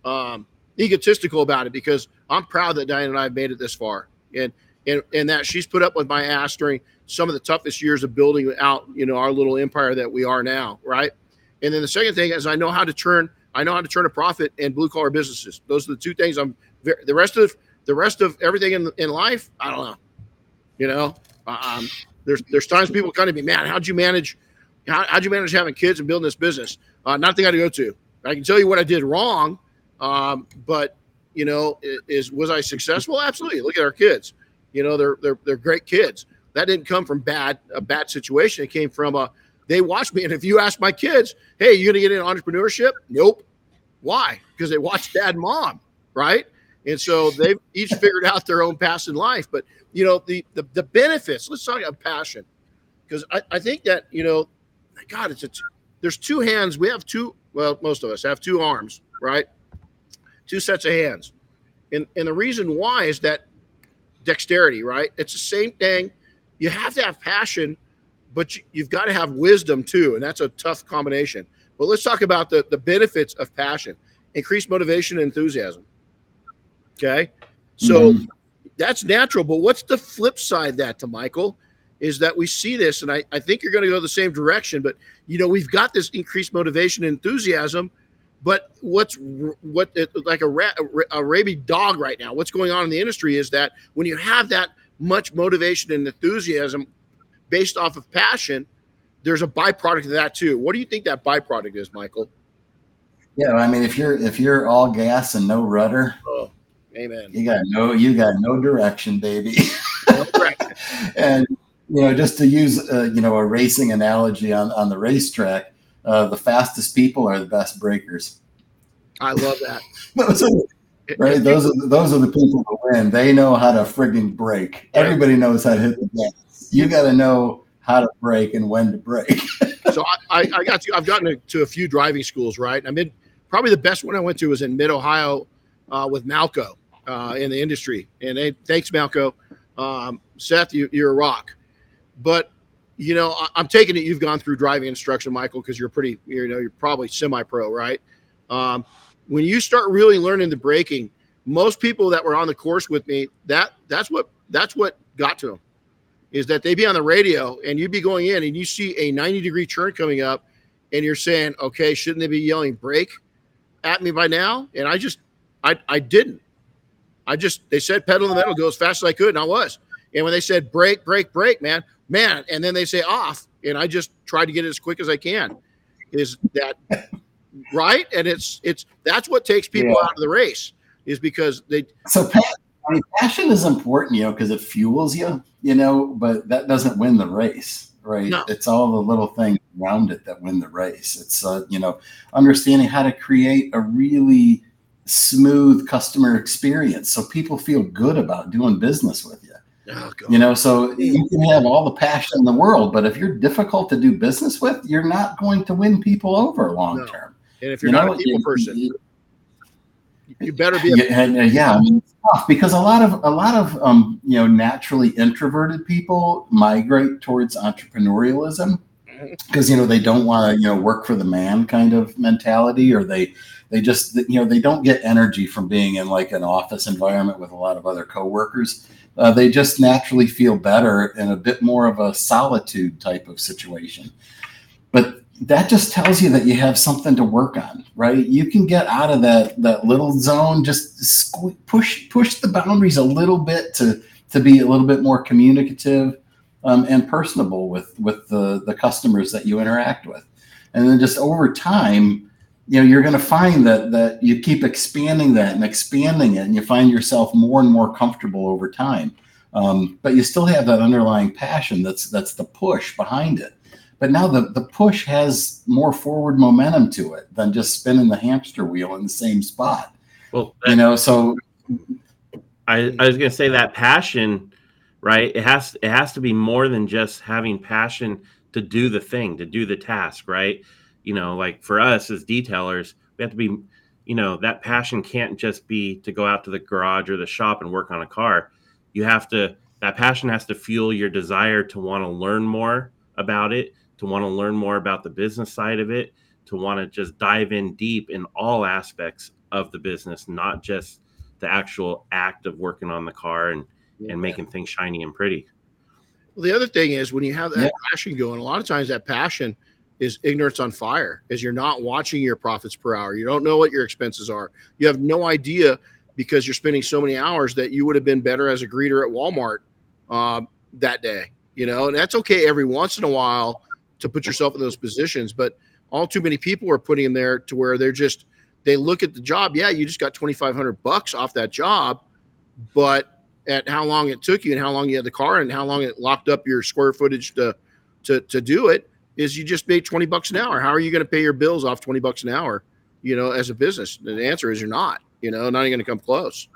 um, egotistical about it because I'm proud that Diane and I have made it this far, and and and that she's put up with my ass during some of the toughest years of building out, you know, our little empire that we are now, right? And then the second thing is I know how to turn I know how to turn a profit and blue collar businesses. Those are the two things. I'm the rest of the rest of everything in in life. I don't know. You know, um, there's there's times people kind of be mad. How'd you manage? How, how'd you manage having kids and building this business? Uh, not the guy to go to. I can tell you what I did wrong, um, but you know, is was I successful? Absolutely. Look at our kids. You know, they're they're they're great kids. That didn't come from bad a bad situation. It came from a they watched me. And if you ask my kids, hey, you gonna get into entrepreneurship? Nope. Why? Because they watched dad and mom, right? And so they've each figured out their own path in life. But you know, the the, the benefits. Let's talk about passion, because I, I think that you know, God, it's a t- there's two hands. We have two. Well, most of us have two arms, right? Two sets of hands, and and the reason why is that dexterity, right? It's the same thing. You have to have passion, but you, you've got to have wisdom too, and that's a tough combination. But let's talk about the, the benefits of passion. Increased motivation and enthusiasm. Okay? So mm. that's natural, but what's the flip side of that to Michael is that we see this, and I, I think you're going to go the same direction, but, you know, we've got this increased motivation and enthusiasm, but what's what like a, ra- a rabid dog right now, what's going on in the industry is that when you have that much motivation and enthusiasm based off of passion, there's a byproduct of that too. What do you think that byproduct is, Michael? Yeah, I mean, if you're if you're all gas and no rudder, oh, amen. You got no you got no direction, baby. No direction. And you know, just to use uh, you know a racing analogy on on the racetrack, uh, the fastest people are the best breakers. I love that. those are, right? Those are those are the people that win. They know how to frigging brake. Everybody knows how to hit the gas. You got to know how to break and when to break. So I, I, I got to, I've gotten to, to a few driving schools, right? I mean, probably the best one I went to was in Mid Ohio uh, with Nalco uh, in the industry. And they, thanks, Nalco. Um, Seth, you, you're a rock. But you know, I, I'm taking it you've gone through driving instruction, Michael, because you're pretty, you know, you're probably semi-pro, right? Um, when you start really learning the braking, most people that were on the course with me, that that's what that's what got to them. Is that they'd be on the radio and you'd be going in and you see a ninety degree turn coming up and you're saying, okay, shouldn't they be yelling brake at me by now? And I just, I I didn't. I just, they said pedal to the metal, go as fast as I could. And I was. And when they said brake, brake, brake, man, man. And then they say off. And I just tried to get it as quick as I can. Is that right? And it's, it's, that's what takes people yeah. out of the race is because they. So I mean, passion is important, you know, because it fuels you, you know, but that doesn't win the race, right? No. It's all the little things around it that win the race. It's, uh, you know, understanding how to create a really smooth customer experience so people feel good about doing business with you. Oh, God. You know, so you can have all the passion in the world, but if you're difficult to do business with, you're not going to win people over long no. term. And if you're you not know, a people you, person. You, You better be. A- yeah, yeah, I mean, it's tough because a lot of a lot of um, you know naturally introverted people migrate towards entrepreneurialism because you know they don't want to you know work for the man kind of mentality, or they they just you know they don't get energy from being in like an office environment with a lot of other coworkers. Uh, they just naturally feel better in a bit more of a solitude type of situation, but. That just tells you that you have something to work on, right? You can get out of that that little zone, just sque- push push the boundaries a little bit to to be a little bit more communicative um, and personable with with the, the customers that you interact with. And then just over time, you know, you're going to find that that you keep expanding that and expanding it, and you find yourself more and more comfortable over time. Um, but you still have that underlying passion that's that's the push behind it. But now the, the push has more forward momentum to it than just spinning the hamster wheel in the same spot. Well, that, you know, so I, I was going to say that passion, right? It has it has to be more than just having passion to do the thing, to do the task, right? You know, like for us as detailers, we have to be, you know, that passion can't just be to go out to the garage or the shop and work on a car. You have to, that passion has to fuel your desire to want to learn more about it, to want to learn more about the business side of it, to want to just dive in deep in all aspects of the business, not just the actual act of working on the car and, yeah. and making things shiny and pretty. Well, the other thing is when you have that yeah. passion going, a lot of times that passion is ignorance on fire, is you're not watching your profits per hour. You don't know what your expenses are. You have no idea because you're spending so many hours that you would have been better as a greeter at Walmart uh, that day, you know, and that's okay every once in a while to put yourself in those positions. But all too many people are putting them there to where they're just, they look at the job. Yeah, you just got twenty-five hundred bucks off that job, but at how long it took you and how long you had the car and how long it locked up your square footage to, to, to do it is you just paid twenty bucks an hour. How are you going to pay your bills off twenty bucks an hour, you know, as a business? And the answer is you're not, you know, not even going to come close.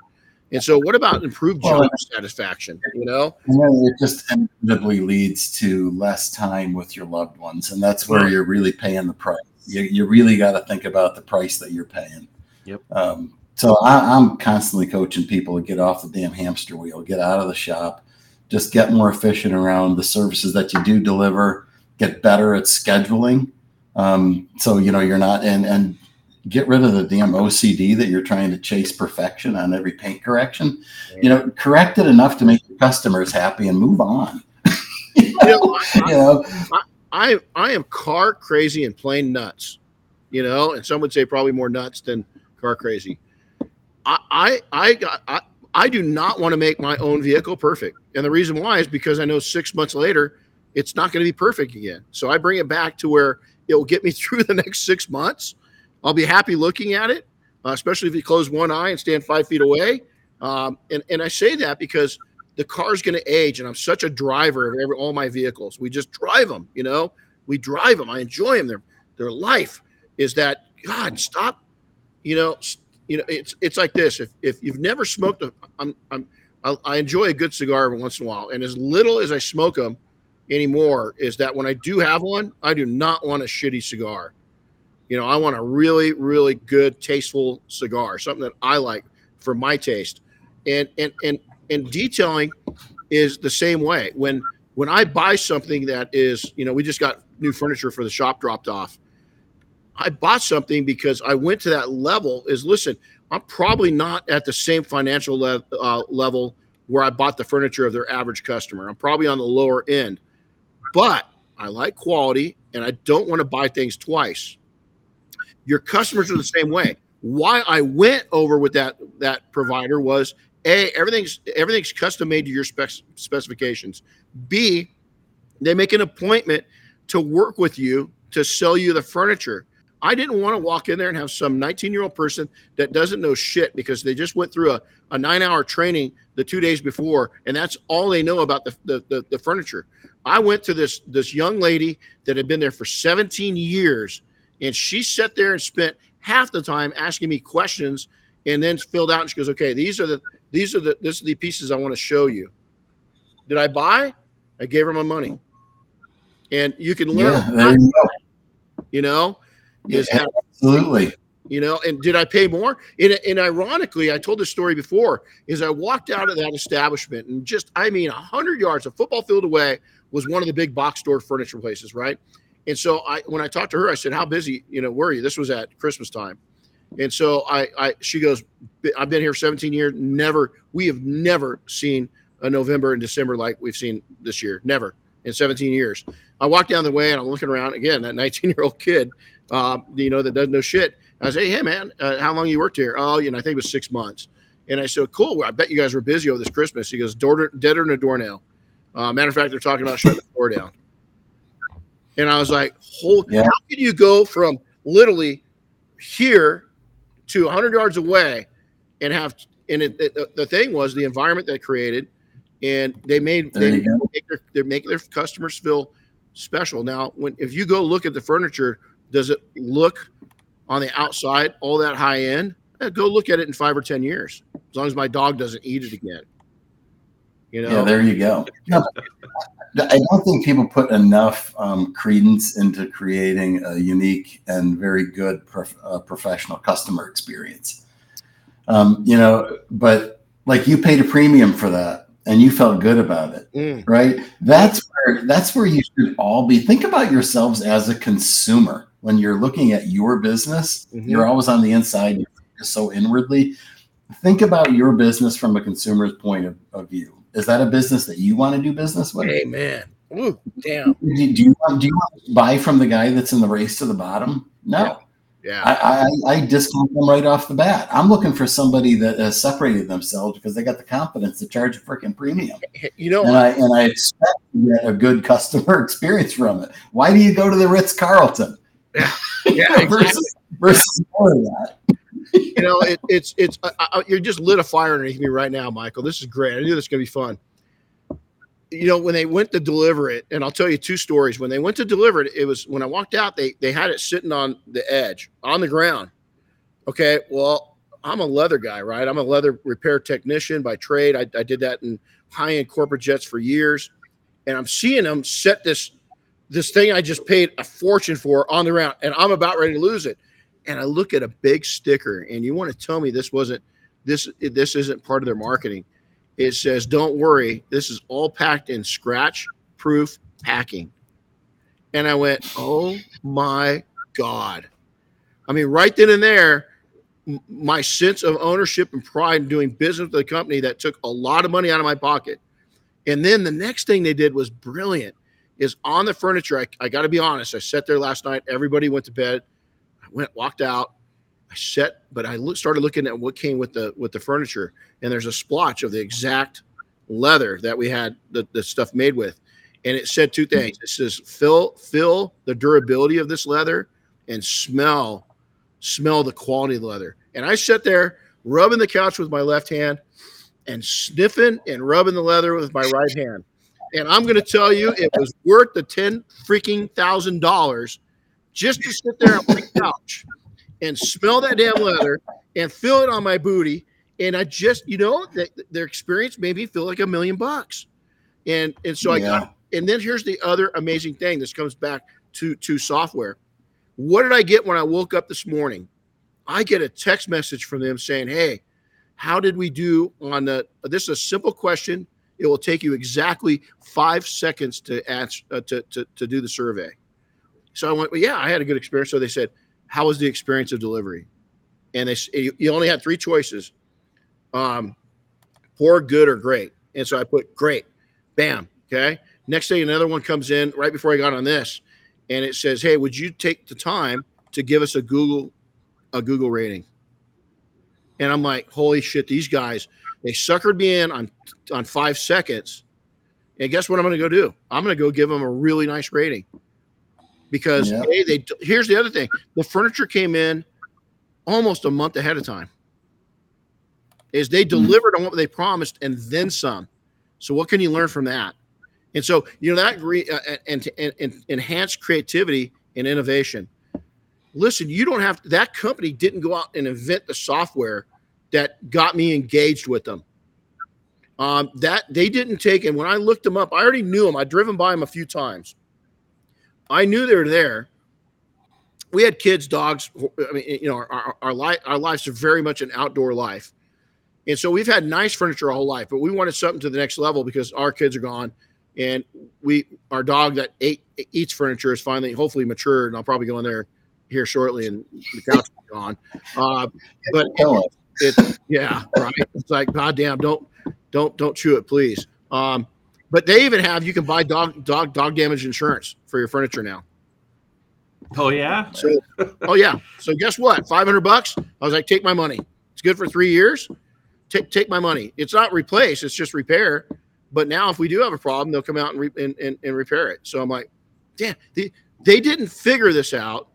And so what about improved job well, satisfaction, you know? It just inevitably leads to less time with your loved ones. And that's where you're really paying the price. You, you really got to think about the price that you're paying. Yep. Um, So I, I'm constantly coaching people to get off the damn hamster wheel, get out of the shop, just get more efficient around the services that you do deliver, get better at scheduling. Um, so, you know, you're not and and get rid of the damn O C D that you're trying to chase perfection on every paint correction. Yeah. You know, correct it enough to make your customers happy and move on. you know, I, you know? I, I, I am car crazy and plain nuts, you know, and some would say probably more nuts than car crazy. I I got I, I do not want to make my own vehicle perfect. And the reason why is because I know six months later, it's not going to be perfect again. So I bring it back to where it will get me through the next six months. I'll be happy looking at it, uh, especially if you close one eye and stand five feet away. Um, and, and I say that because the car's going to age, and I'm such a driver of every, all my vehicles. We just drive them, you know. We drive them. I enjoy them. Their, their life is that, God, stop, you know, st- You know, it's it's like this. If if you've never smoked, a, I'm I'm I enjoy a good cigar every once in a while, and as little as I smoke them anymore, is that when I do have one, I do not want a shitty cigar. You know, I want a really really good, tasteful cigar, something that I like for my taste. And and and and detailing is the same way. When when I buy something that is, you know, we just got new furniture for the shop dropped off. I bought something because I went to that level is, listen, I'm probably not at the same financial le- uh, level where I bought the furniture of their average customer. I'm probably on the lower end, but I like quality and I don't want to buy things twice. Your customers are the same way. Why I went over with that, that provider was A, everything's, everything's custom made to your spec- specifications. B, they make an appointment to work with you to sell you the furniture. I didn't want to walk in there and have some nineteen-year-old person that doesn't know shit because they just went through a, a nine-hour training the two days before, and that's all they know about the, the, the, the furniture. I went to this, this young lady that had been there for seventeen years, and she sat there and spent half the time asking me questions and then filled out, and she goes, okay, these are the these are the, this are the pieces I want to show you. Did I buy? I gave her my money. And you can learn. Yeah, there you go. You know? Is yeah, that, absolutely, you know, and did I pay more? And, and ironically, I told this story before, is I walked out of that establishment and just, I mean, one hundred yards, a football field away was one of the big box store furniture places, right? And so I, when I talked to her, I said, how busy, you know, were you? This was at Christmas time. And so I, I she goes, I've been here seventeen years. Never, we have never seen a November and December like we've seen this year. Never in seventeen years. I walked down the way and I'm looking around again, that nineteen-year-old kid, Uh, you know, that doesn't know shit. I say, hey, man, uh, how long you worked here? Oh, you know, I think it was six months. And I said, cool. Well, I bet you guys were busy over this Christmas. He goes, deader than a doornail. Uh, matter of fact, they're talking about shutting the door down. And I was like, hold, yeah. How can you go from literally here to one hundred yards away and have, and it, it, the thing was the environment they created, and they made, they make their, they make their customers feel special. Now, when, if you go look at the furniture, does it look on the outside all that high end? Yeah, go look at it in five or ten years, as long as my dog doesn't eat it again. You know. Yeah, there you go. No, I don't think people put enough um, credence into creating a unique and very good prof- uh, professional customer experience. Um, you know, but like you paid a premium for that. And you felt good about it, mm. right? That's where that's where you should all be. Think about yourselves as a consumer when you're looking at your business. Mm-hmm. You're always on the inside, you're so inwardly. Think about your business from a consumer's point of, of view. Is that a business that you want to do business with? Amen. Ooh, damn. Do you want, do you want to buy from the guy that's in the race to the bottom? No. Yeah. yeah. I, I, I discount them right off the bat. I'm looking for somebody that has separated themselves because they got the confidence to charge a freaking premium. You know, and I, and I expect to get a good customer experience from it. Why do you go to the Ritz-Carlton? Yeah. yeah versus versus more of that. You know, it, it's it's uh, uh, you're just lit a fire underneath me right now, Michael. This is great. I knew this was gonna be fun. You know, when they went to deliver it, and I'll tell you two stories. When they went to deliver it, it was when I walked out, they they had it sitting on the edge, on the ground. Okay, well, I'm a leather guy, right? I'm a leather repair technician by trade. I, I did that in high-end corporate jets for years, and I'm seeing them set this this thing I just paid a fortune for on the ground, and I'm about ready to lose it. And I look at a big sticker, and you want to tell me this wasn't this this isn't part of their marketing. It says, "Don't worry, this is all packed in scratch-proof packing." And I went, "Oh my God!" I mean, right then and there, m- my sense of ownership and pride in doing business with the company that took a lot of money out of my pocket. And then the next thing they did was brilliant. Is on the furniture. I, I got to be honest. I sat there last night. Everybody went to bed. Went, walked out, I set, but I look, started looking at what came with the with the furniture, and there's a splotch of the exact leather that we had the, the stuff made with, and it said two things. It says, "Feel feel the durability of this leather, and smell smell the quality of the leather." And I sat there rubbing the couch with my left hand, and sniffing and rubbing the leather with my right hand, and I'm going to tell you, it was worth the ten freaking thousand dollars. Just to sit there on my couch and smell that damn leather and feel it on my booty. And I just, you know, th- their experience made me feel like a million bucks. And and so yeah. I got, and then here's the other amazing thing. This comes back to, to software. What did I get when I woke up this morning? I get a text message from them saying, "Hey, how did we do on the, this is a simple question. It will take you exactly five seconds to answer, uh, to, to, to do the survey." So I went, "Well, yeah, I had a good experience." So they said, "How was the experience of delivery?" And they, you only had three choices, um, poor, good, or great. And so I put great, bam. Okay. Next day, another one comes in right before I got on this, and it says, "Hey, would you take the time to give us a Google, a Google rating?" And I'm like, holy shit, these guys, they suckered me in on, on five seconds. And guess what I'm going to go do? I'm going to go give them a really nice rating. Because yeah. hey, they here's the other thing. The furniture came in almost a month ahead of time. Is they delivered mm-hmm. on what they promised and then some. So what can you learn from that? And so, you know, that re, uh, and, and and enhance creativity and innovation. Listen, you don't have that company didn't go out and invent the software that got me engaged with them. Um, that they didn't take. And when I looked them up, I already knew them. I'd driven by them a few times. I knew they were there. We had kids, dogs. I mean, you know, our our, our, li- our lives are very much an outdoor life. And so we've had nice furniture our whole life, but we wanted something to the next level because our kids are gone. And we, our dog that ate, eats furniture is finally, hopefully matured. And I'll probably go in there here shortly and the couch is gone. Uh, but it, it, yeah, right. It's like, goddamn, don't, don't, don't chew it, please. Um, But they even have, you can buy dog dog dog damage insurance for your furniture now. Oh yeah. So, oh yeah. So guess what? Five hundred bucks. I was like, take my money. It's good for three years. Take take my money. It's not replace. It's just repair. But now if we do have a problem, they'll come out and re- and, and and repair it. So I'm like, damn, they, they didn't figure this out.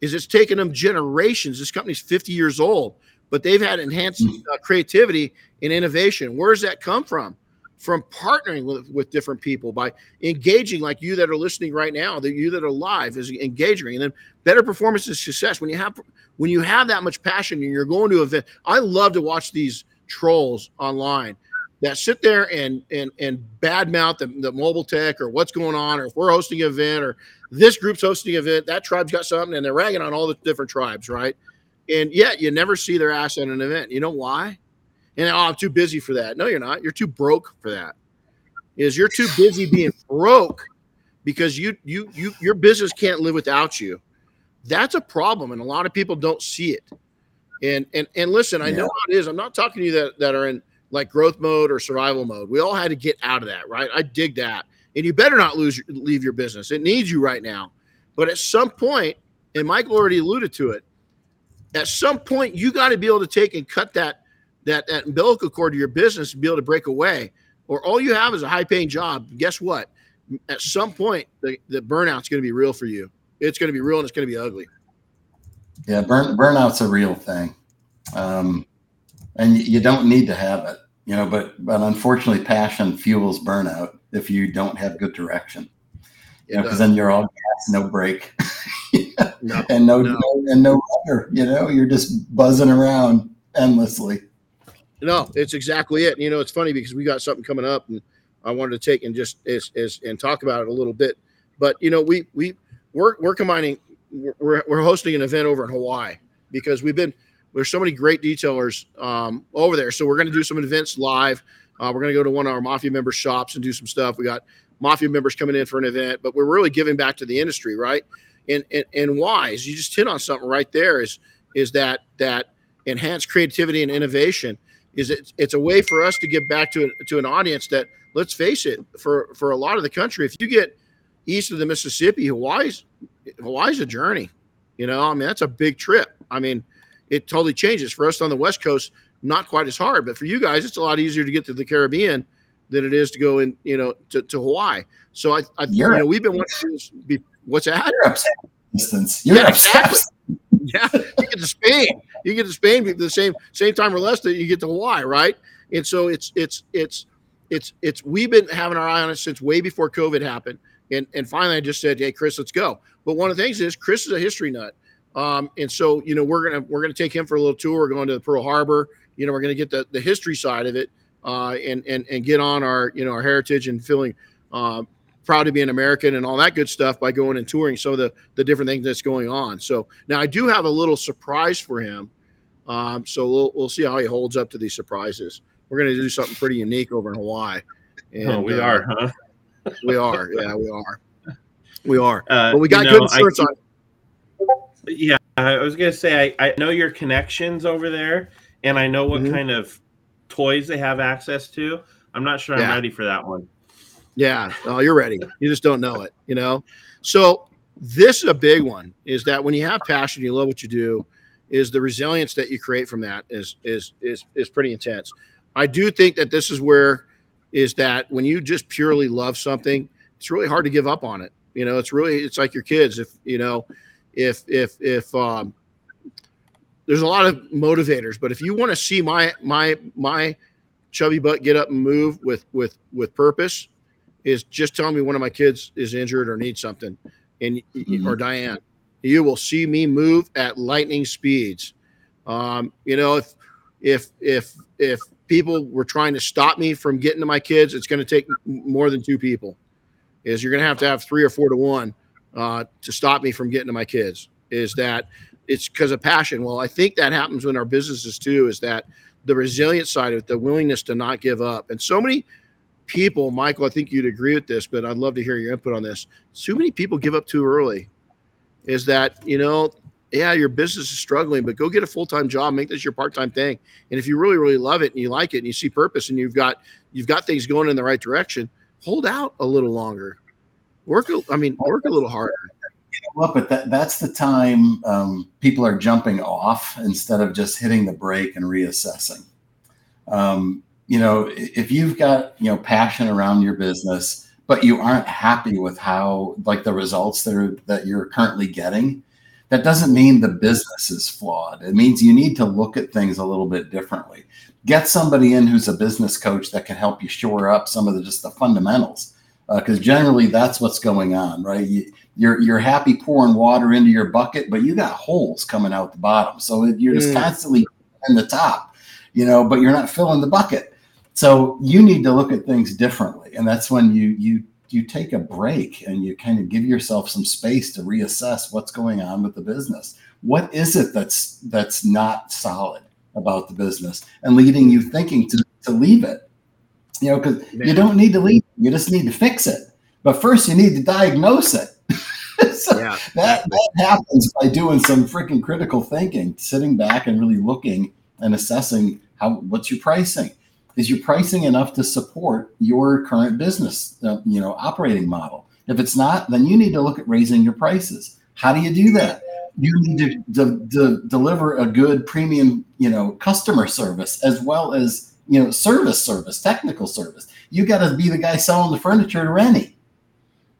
Is it's taken them generations. This company's fifty years old, but they've had enhanced uh, creativity and innovation. Where does that come from? From partnering with, with different people, by engaging like you that are listening right now, that you that are live is engaging. And then better performance is success. When you have when you have that much passion and you're going to event, I love to watch these trolls online that sit there and and and badmouth the, the mobile tech or what's going on, or if we're hosting an event or this group's hosting an event, that tribe's got something, and they're ragging on all the different tribes, right? And yet you never see their ass at an event. You know why? And, oh, I'm too busy for that. No, you're not. You're too broke for that. Is you're too busy being broke because you you you your business can't live without you. That's a problem, and a lot of people don't see it. And and and listen, I yeah. know how it is. I'm not talking to you that, that are in like growth mode or survival mode. We all had to get out of that, right? I dig that. and you better not lose leave your business. It needs you right now. But at some point, and Michael already alluded to it, at some point you got to be able to take and cut that that that umbilical cord to your business and be able to break away. Or all you have is a high-paying job. Guess what? At some point, the, the burnout's going to be real for you. It's going to be real, and it's going to be ugly. Yeah, burn, burnout's a real thing, um, and you don't need to have it, you know. But but unfortunately, passion fuels burnout if you don't have good direction. You know, because then you're all gas, no brake, no, and no, no and no rudder. You know, you're just buzzing around endlessly. No, it's exactly it. You know, it's funny because we got something coming up, and I wanted to take and just is, is, and talk about it a little bit. But you know, we we we're we're combining. We're we're hosting an event over in Hawaii because we've been there's so many great detailers um, over there. So we're going to do some events live. Uh, we're going to go to one of our Mafia member shops and do some stuff. We got Mafia members coming in for an event, but we're really giving back to the industry, right? And and and why? You just hit on something right there. Is is that that enhanced creativity and innovation. Is it, it's a way for us to give back to, to an audience that, let's face it, for, for a lot of the country, if you get east of the Mississippi, Hawaii's, Hawaii's a journey, you know, I mean, that's a big trip. I mean, it totally changes for us on the West Coast, not quite as hard, but for you guys, it's a lot easier to get to the Caribbean than it is to go in, you know, to, to Hawaii. So I, I you know, we've been watching this. Be, what's that? Europe's distance. Europe's yeah, exactly. Yeah, you get to Spain. You get to Spain at the same same time or less that you get to Hawaii, right? And so it's it's it's it's it's we've been having our eye on it since way before COVID happened. And and finally, I just said, hey, Chris, let's go. But one of the things is Chris is a history nut, um, and so you know we're gonna we're gonna take him for a little tour. We're going to the Pearl Harbor. You know, we're gonna get the, the history side of it, uh, and and and get on our you know our heritage and feeling uh, proud to be an American and all that good stuff by going and touring some of the, the different things that's going on. So now I do have a little surprise for him. Um, so we'll, we'll see how he holds up to these surprises. We're going to do something pretty unique over in Hawaii. And, oh, we uh, are, huh? We are. Yeah, we are. We are. Uh, but we got you know, good shirts on. Yeah, I was going to say, I, I know your connections over there and I know what mm-hmm. kind of toys they have access to. I'm not sure yeah. I'm ready for that one. Yeah, oh, you're ready. You just don't know it, you know? So this is a big one, is that when you have passion, you love what you do, is the resilience that you create from that is is is is pretty intense. I do think that this is where is that when you just purely love something, it's really hard to give up on it. You know, it's really, it's like your kids. If, you know, if, if, if um, there's a lot of motivators, but if you want to see my, my, my chubby butt get up and move with, with, with purpose, is just tell me one of my kids is injured or needs something, and mm-hmm. or Diane, you will see me move at lightning speeds. Um, you know, if if if if people were trying to stop me from getting to my kids, it's going to take more than two people. Is you're going to have to have three or four to one uh, to stop me from getting to my kids. Is that it's because of passion? Well, I think that happens in our businesses too. Is that the resilience side of it, the willingness to not give up, and so many people, Michael, I think you'd agree with this, but I'd love to hear your input on this. So many people give up too early. Is that, you know, yeah, your business is struggling, but go get a full-time job, make this your part-time thing. And if you really, really love it and you like it and you see purpose and you've got, you've got things going in the right direction, hold out a little longer. Work, a, I mean, work a little harder. Well, but that, that's the time um, people are jumping off instead of just hitting the brake and reassessing. Um, You know, if you've got, you know, passion around your business, but you aren't happy with how, like the results that are, that you're currently getting, that doesn't mean the business is flawed. It means you need to look at things a little bit differently. Get somebody in who's a business coach that can help you shore up some of the, just the fundamentals. Because uh, generally that's what's going on, right? You, you're you're happy pouring water into your bucket, but you got holes coming out the bottom. So you're just mm. constantly in the top, you know, but you're not filling the bucket. So you need to look at things differently, and that's when you you you take a break and you kind of give yourself some space to reassess what's going on with the business. What is it that's that's not solid about the business and leading you thinking to, to leave it? You know, because you don't need to leave it. You just need to fix it. But first, you need to diagnose it. So yeah. that that happens by doing some freaking critical thinking, sitting back and really looking and assessing how what's your pricing. is your pricing enough to support your current business, uh, you know, operating model? If it's not, then you need to look at raising your prices. How do you do that? You need to de- de- deliver a good premium, you know, customer service, as well as, you know, service, service, technical service. You got to be the guy selling the furniture to Renny,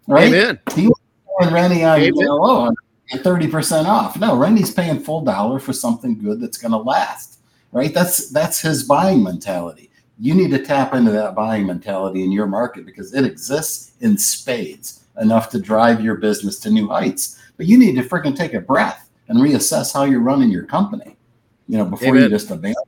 right? Amen. He was selling Renny on, you know, oh, thirty percent off. No, Rennie's paying full dollar for something good that's going to last, right? That's that's his buying mentality. You need to tap into that buying mentality in your market because it exists in spades enough to drive your business to new heights. But you need to freaking take a breath and reassess how you're running your company, you know, before Amen. You just abandon.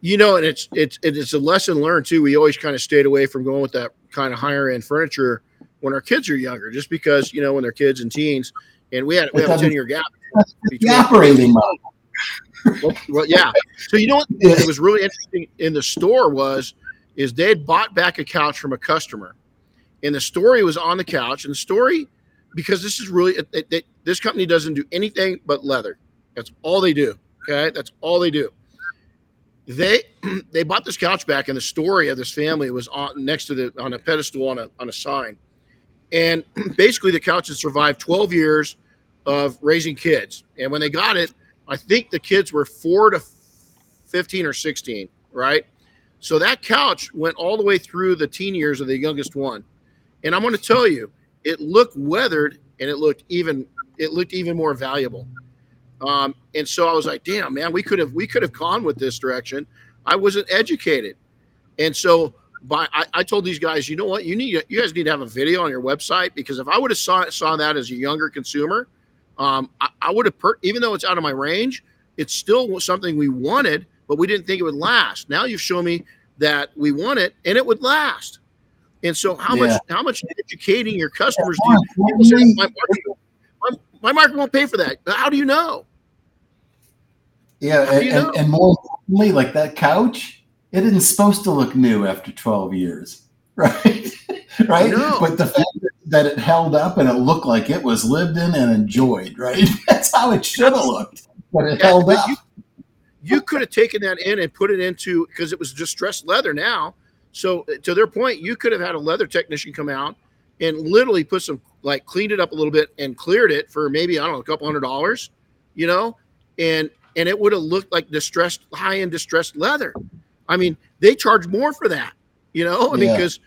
You know, and it's it's it's a lesson learned too. We always kind of stayed away from going with that kind of higher end furniture when our kids are younger, just because, you know, when they're kids and teens, and we had we have a ten year gap between the operating model. Well, well, yeah. So you know what it was really interesting in the store was is they had bought back a couch from a customer, and the story was on the couch, and the story. Because this is really, it, it, it, this company doesn't do anything but leather. That's all they do. Okay, that's all they do. They they bought this couch back, and the story of this family was on next to the on a pedestal on a on a sign, and basically the couch had survived twelve years of raising kids. And when they got it, I think the kids were four to fifteen or sixteen, right? So that couch went all the way through the teen years of the youngest one, and I'm going to tell you. It looked weathered, and it looked even it looked even more valuable. Um, and so I was like, "Damn, man, we could have we could have gone with this direction." I wasn't educated, and so by I, I told these guys, "You know what? You need you guys need to have a video on your website because if I would have saw saw that as a younger consumer, um, I, I would have per- even though it's out of my range, it's still something we wanted, but we didn't think it would last. Now you've shown me that we want it, and it would last." And so how yeah. much how much educating your customers yeah, do you say, my, market, my, my market won't pay for that. How do you know? Yeah, and, you know? and more importantly, like that couch, it isn't supposed to look new after twelve years, right? Right? But the fact that it held up and it looked like it was lived in and enjoyed, right? That's how it should have looked, but it yeah, held but up. You, you could have taken that in and put it into, because it was distressed leather now. So to their point, you could have had a leather technician come out and literally put some, like cleaned it up a little bit and cleared it for maybe, I don't know, a couple hundred dollars, you know, and, and it would have looked like distressed, high-end distressed leather. I mean, they charge more for that, you know, I mean, because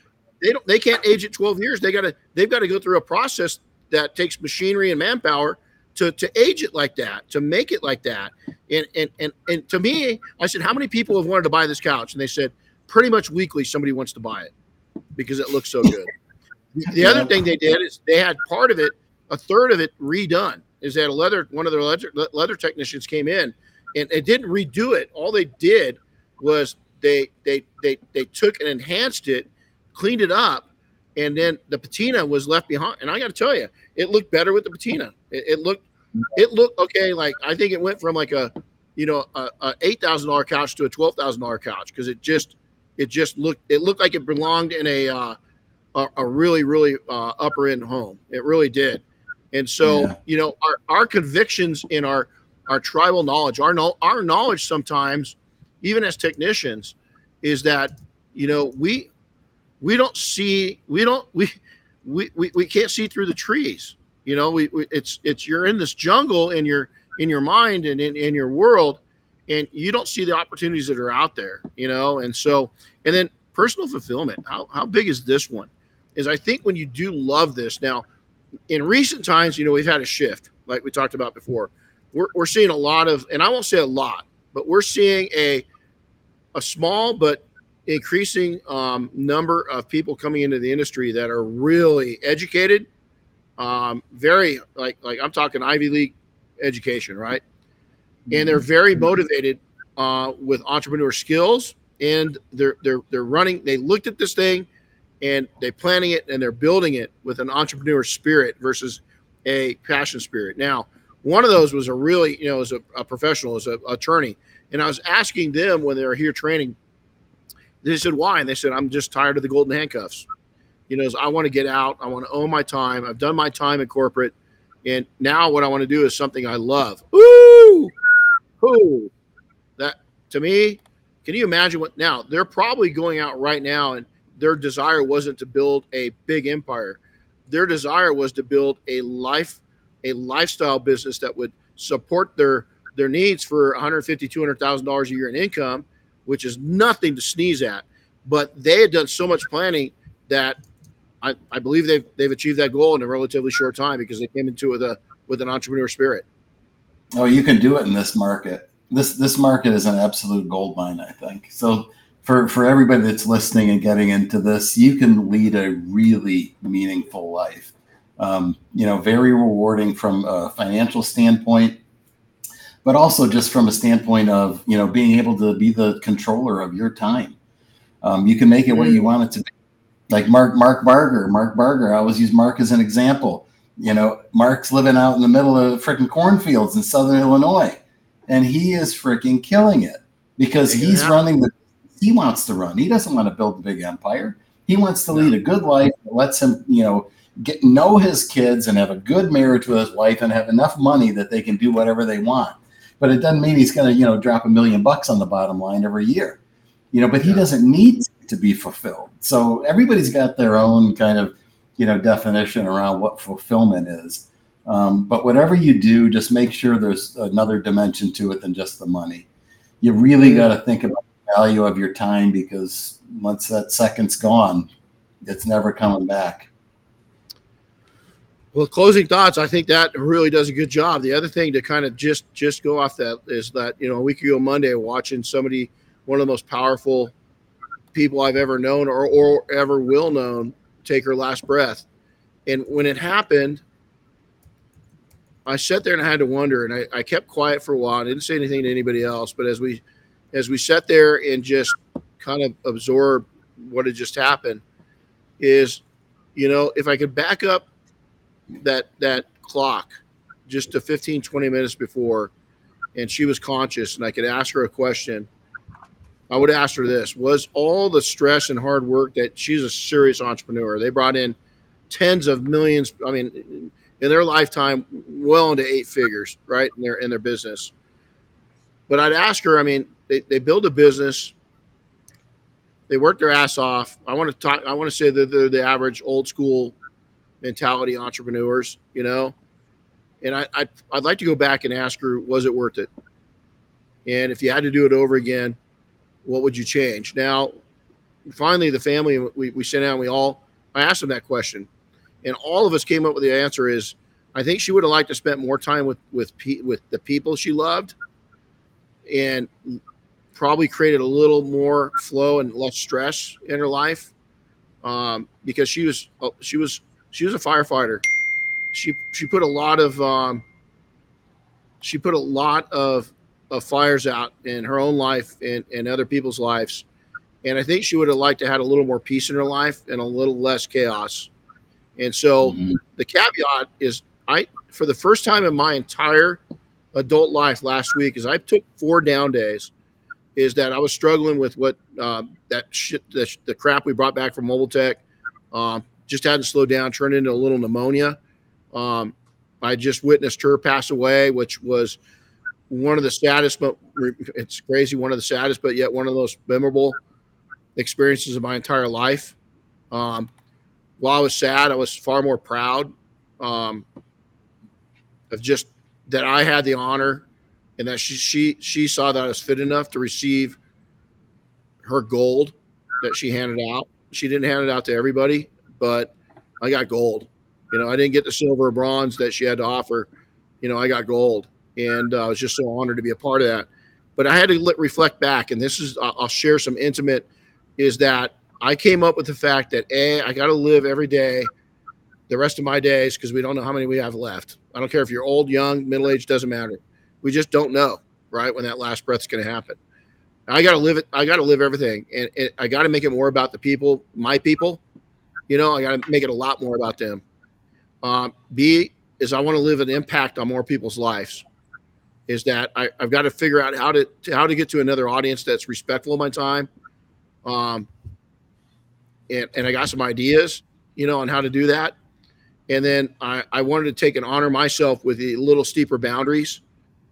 yeah. they don't, they can't age at twelve years. They gotta, they've got to go through a process that takes machinery and manpower to, to age it like that, to make it like that. And, and, and, and to me, I said, how many people have wanted to buy this couch? And they said, pretty much weekly, somebody wants to buy it because it looks so good. The other thing they did is they had part of it, a third of it redone. Is that a leather? One of their leather, leather technicians came in and it didn't redo it. All they did was they they they they took and enhanced it, cleaned it up, and then the patina was left behind. And I got to tell you, it looked better with the patina. It, it looked it looked okay. Like I think it went from like a you know a, a eight thousand dollar couch to a twelve thousand dollar couch because it just It just looked. It looked like it belonged in a uh, a, a really, really uh, upper end home. It really did. And so, yeah. you know, our, our convictions in our our tribal knowledge, our our knowledge sometimes, even as technicians, is that you know we we don't see we don't we we, we, we can't see through the trees. You know, we, we it's it's you're in this jungle in your in your mind and in, in your world. And you don't see the opportunities that are out there, you know? And so, and then personal fulfillment, how, how big is this one? Is I think when you do love this now in recent times, you know, we've had a shift like we talked about before. We're, we're seeing a lot of, and I won't say a lot, but we're seeing a, a small, but increasing um, number of people coming into the industry that are really educated. Um, very like, like I'm talking Ivy League education, right? And they're very motivated uh, with entrepreneur skills, and they're they're they're running. They looked at this thing, and they're planning it, and they're building it with an entrepreneur spirit versus a passion spirit. Now, one of those was a really you know as a, a professional, as a attorney, and I was asking them when they were here training. They said why, and they said I'm just tired of the golden handcuffs. You know, I want to get out. I want to own my time. I've done my time in corporate, and now what I want to do is something I love. Ooh. Who that to me Can you imagine what now? They're probably going out right now, and their desire wasn't to build a big empire. Their desire was to build a life, a lifestyle business that would support their their needs for one hundred fifty thousand dollars, two hundred thousand dollars a year in income, which is nothing to sneeze at. But they had done so much planning that I, I believe they've they've achieved that goal in a relatively short time because they came into it with a with an entrepreneur spirit. Oh, you can do it in this market. This this market is an absolute gold mine, I think. So for, for everybody that's listening and getting into this, you can lead a really meaningful life. Um, you know, very rewarding from a financial standpoint, but also just from a standpoint of, you know, being able to be the controller of your time. Um, you can make it what you want it to be. Like Mark, Mark Barger, Mark Barger, I always use Mark as an example. You know, Mark's living out in the middle of freaking cornfields in Southern Illinois, and he is freaking killing it because he's running the, he wants to run. He doesn't want to build a big empire. He wants to lead a good life that lets him, you know, get know his kids and have a good marriage with his wife and have enough money that they can do whatever they want. But it doesn't mean he's going to, you know, drop a million bucks on the bottom line every year, you know, but he doesn't need to be fulfilled. So everybody's got their own kind of, you know, definition around what fulfillment is. Um, but whatever you do, just make sure there's another dimension to it than just the money. You really got to think about the value of your time, because once that second's gone, it's never coming back. Well, closing thoughts, I think that really does a good job. The other thing to kind of just just go off that is that, you know, a week ago Monday, watching somebody, one of the most powerful people I've ever known or, or ever will known, take her last breath. And when it happened, I sat there and I had to wonder, and I, I kept quiet for a while. I didn't say anything to anybody else, but as we as we sat there and just kind of absorbed what had just happened is, you know, if I could back up that that clock just to fifteen, twenty minutes before, and she was conscious and I could ask her a question, I would ask her this: was all the stress and hard work that — she's a serious entrepreneur, they brought in tens of millions, I mean, in their lifetime, well into eight figures, right, in their in their business. But I'd ask her, I mean, they, they build a business, they work their ass off. I want to talk I want to say that they're the average old school mentality entrepreneurs, you know, and I, I, I'd like to go back and ask her, was it worth it? And if you had to do it over again, what would you change? Now, finally, the family, we, we sat down, we all, I asked them that question, and all of us came up with the answer is, I think she would have liked to spend more time with, with, pe- with the people she loved, and probably created a little more flow and less stress in her life. Um, because she was, she was, She was a firefighter. She she put a lot of um, she put a lot of, of fires out in her own life and, and other people's lives, and I think she would have liked to have a little more peace in her life and a little less chaos. And so mm-hmm. the caveat is, I for the first time in my entire adult life last week, is I took four down days. Is that I was struggling with what um, that shit the, the crap we brought back from Mobile Tech. Um, Just hadn't slowed down, turned into a little pneumonia. Um, I just witnessed her pass away, which was one of the saddest, but it's crazy, one of the saddest, but yet one of the most memorable experiences of my entire life. Um, while I was sad, I was far more proud um, of just that I had the honor, and that she she she saw that I was fit enough to receive her gold that she handed out. She didn't hand it out to everybody, but I got gold. You know, I didn't get the silver or bronze that she had to offer. You know, I got gold, and uh, I was just so honored to be a part of that. But I had to let, reflect back, and this is, I'll share some intimate, is that I came up with the fact that A, I got to live every day, the rest of my days, because we don't know how many we have left. I don't care if you're old, young, middle-aged, doesn't matter. We just don't know, right, when that last breath's going to happen. I got to live it. I got to live everything, and, and I got to make it more about the people, my people. You know, I got to make it a lot more about them. Um, B is I want to live an impact on more people's lives. Is that I, I've got to figure out how to, to how to get to another audience that's respectful of my time. Um, and, and I got some ideas, you know, on how to do that. And then I, I wanted to take and honor myself with a little steeper boundaries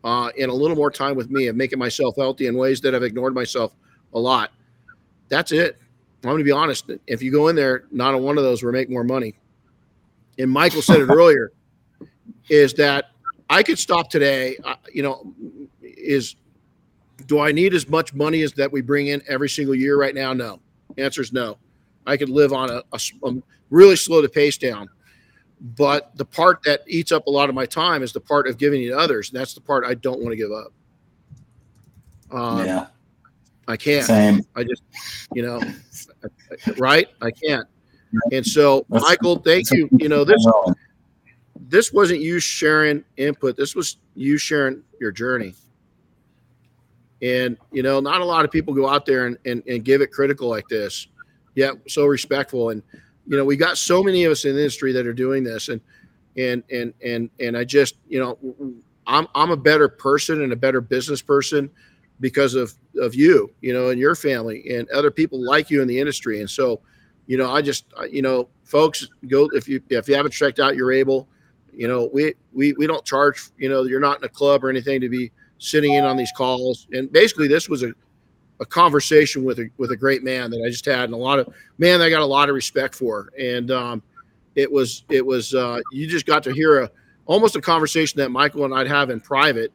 uh, and a little more time with me, and making myself healthy in ways that I've ignored myself a lot. That's it. I'm going to be honest. If you go in there, not a one of those will make more money. And Michael said it earlier, is that I could stop today. Uh, you know, is do I need as much money as that we bring in every single year right now? No. Answer is no. I could live on a, a, a really slow the pace down. But the part that eats up a lot of my time is the part of giving to others. And that's the part I don't want to give up. Um, yeah. I can't. Same. I just, you know, right? I can't. And so, Michael, thank you. You know, this this wasn't you sharing input. This was you sharing your journey. And, you know, not a lot of people go out there and, and, and give it critical like this, yet so respectful. And, you know, we got so many of us in the industry that are doing this. And, and, and, and, and I just, you know, I'm, I'm a better person and a better business person because of, of you, you know, and your family and other people like you in the industry. And so, you know, I just, you know, folks, go, if you, if you haven't checked out yourABLE, you know, we, we, we don't charge, you know, you're not in a club or anything to be sitting in on these calls. And basically this was a, a conversation with a, with a great man that I just had, and a lot of man, that I got a lot of respect for. And, um, it was, it was, uh, you just got to hear a, almost a conversation that Michael and I'd have in private,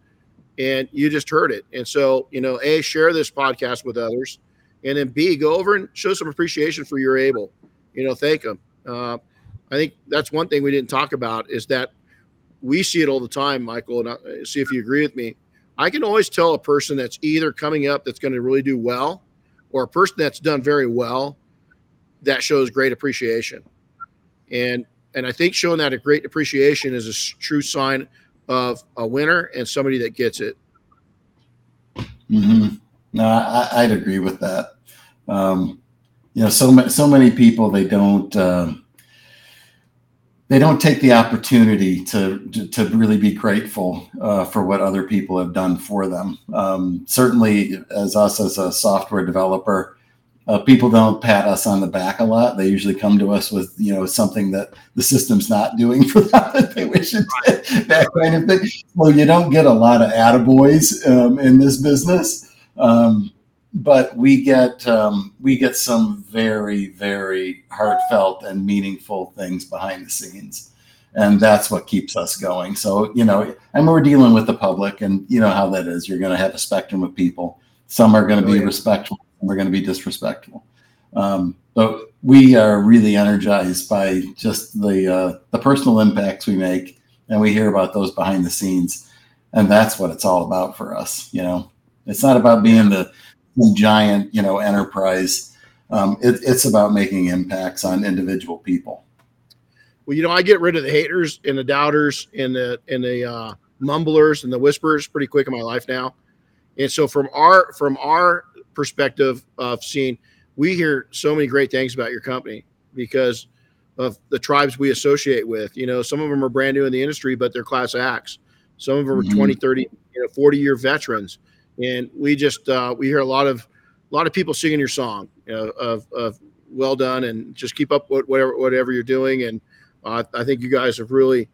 and you just heard it. And so, you know, A, share this podcast with others, and then B, go over and show some appreciation for yourABLE. You know, thank them. Uh, I think that's one thing we didn't talk about, is that we see it all the time, Michael, and I, see if you agree with me. I can always tell a person that's either coming up that's going to really do well, or a person that's done very well that shows great appreciation. And, and I think showing that a great appreciation is a true sign of a winner and somebody that gets it. Mm-hmm. No, I, I'd agree with that. Um, you know, so many, so many people, they don't, um, they don't take the opportunity to, to, to really be grateful uh, for what other people have done for them. Um, certainly as us, as a software developer, uh, people don't pat us on the back a lot. They usually come to us with, you know, something that the system's not doing for them that they wish it did, that kind of thing. Well, you don't get a lot of attaboys um, in this business, um, but we get um, we get some very, very heartfelt and meaningful things behind the scenes, and that's what keeps us going. So, you know, I mean, we're dealing with the public, and you know how that is. You're going to have a spectrum of people. Some are going to be respectful. We're going to be disrespectful. Um, but we are really energized by just the uh, the personal impacts we make, and we hear about those behind the scenes, and that's what it's all about for us. You know, it's not about being the giant, you know, enterprise. Um, it, it's about making impacts on individual people. Well, you know, I get rid of the haters and the doubters and the and the uh, mumblers and the whisperers pretty quick in my life now, and so from our from our perspective of seeing, we hear so many great things about your company because of the tribes we associate with. You know, some of them are brand new in the industry, but they're class acts. Some of them mm-hmm. are twenty, thirty, you know, forty year veterans. And we just, uh, we hear a lot of, a lot of people singing your song, you know, of, of well done, and just keep up with whatever, whatever you're doing. And uh, I think you guys have really,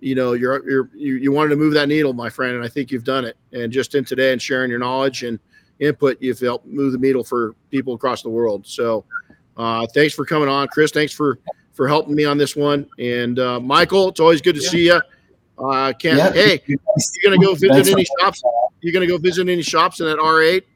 you know, you're, you're, you, you wanted to move that needle, my friend. And I think you've done it. And just in today and sharing your knowledge and input, you've helped move the needle for people across the world. So uh thanks for coming on, Chris. Thanks for for helping me on this one. And uh Michael, it's always good to yeah. see you. Uh can't yeah. hey, you're gonna go visit thanks any shops you're gonna go visit any shops in that R eight?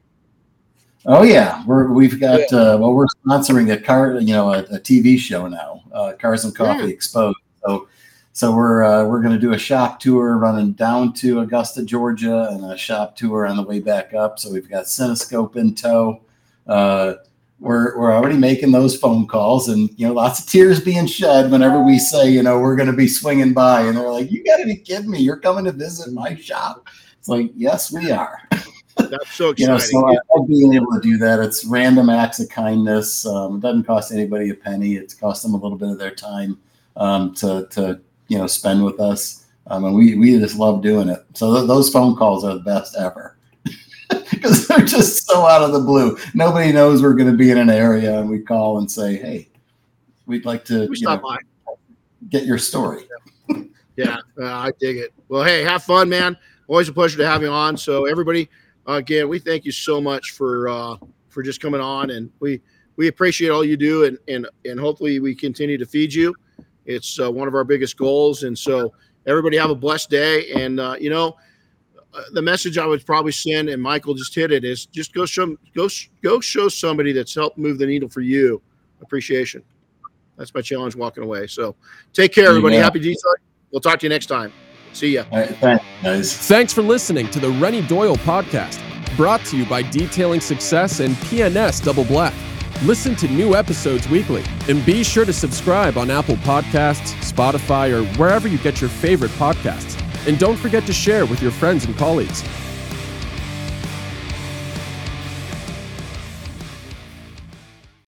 Oh yeah, we're we've got yeah. uh well we're sponsoring a car, you know, a, a T V show now, uh Cars and Coffee yeah. Exposed. So So we're uh, we're going to do a shop tour running down to Augusta, Georgia, and a shop tour on the way back up. So we've got Cinescope in tow. Uh, we're we're already making those phone calls, and you know, lots of tears being shed whenever we say, you know, we're going to be swinging by, and they're like, "You got to be kidding me! You're coming to visit my shop?" It's like, "Yes, we are." That's so exciting. You know, so I love being able to do that. It's random acts of kindness. Um, it doesn't cost anybody a penny. It costs them a little bit of their time um, to to. you know, spend with us. Um, and we, we just love doing it. So th- those phone calls are the best ever because they're just so out of the blue. Nobody knows we're going to be in an area, and we call and say, "Hey, we'd like to we you know, get your story." Yeah. yeah uh, I dig it. Well, hey, have fun, man. Always a pleasure to have you on. So everybody, uh, again, we thank you so much for, uh, for just coming on, and we we appreciate all you do, and and and hopefully we continue to feed you. It's uh, one of our biggest goals, and so everybody have a blessed day. And uh, you know, uh, the message I would probably send, and Michael just hit it, is just go show go go show somebody that's helped move the needle for you appreciation. That's my challenge walking away. So take care, everybody. Yeah. Happy detailing. We'll talk to you next time. See ya. All right, thanks, guys. Thanks for listening to the Renny Doyle podcast, brought to you by Detailing Success and P N S Double Black. Listen to new episodes weekly, and be sure to subscribe on Apple Podcasts, Spotify, or wherever you get your favorite podcasts. And don't forget to share with your friends and colleagues.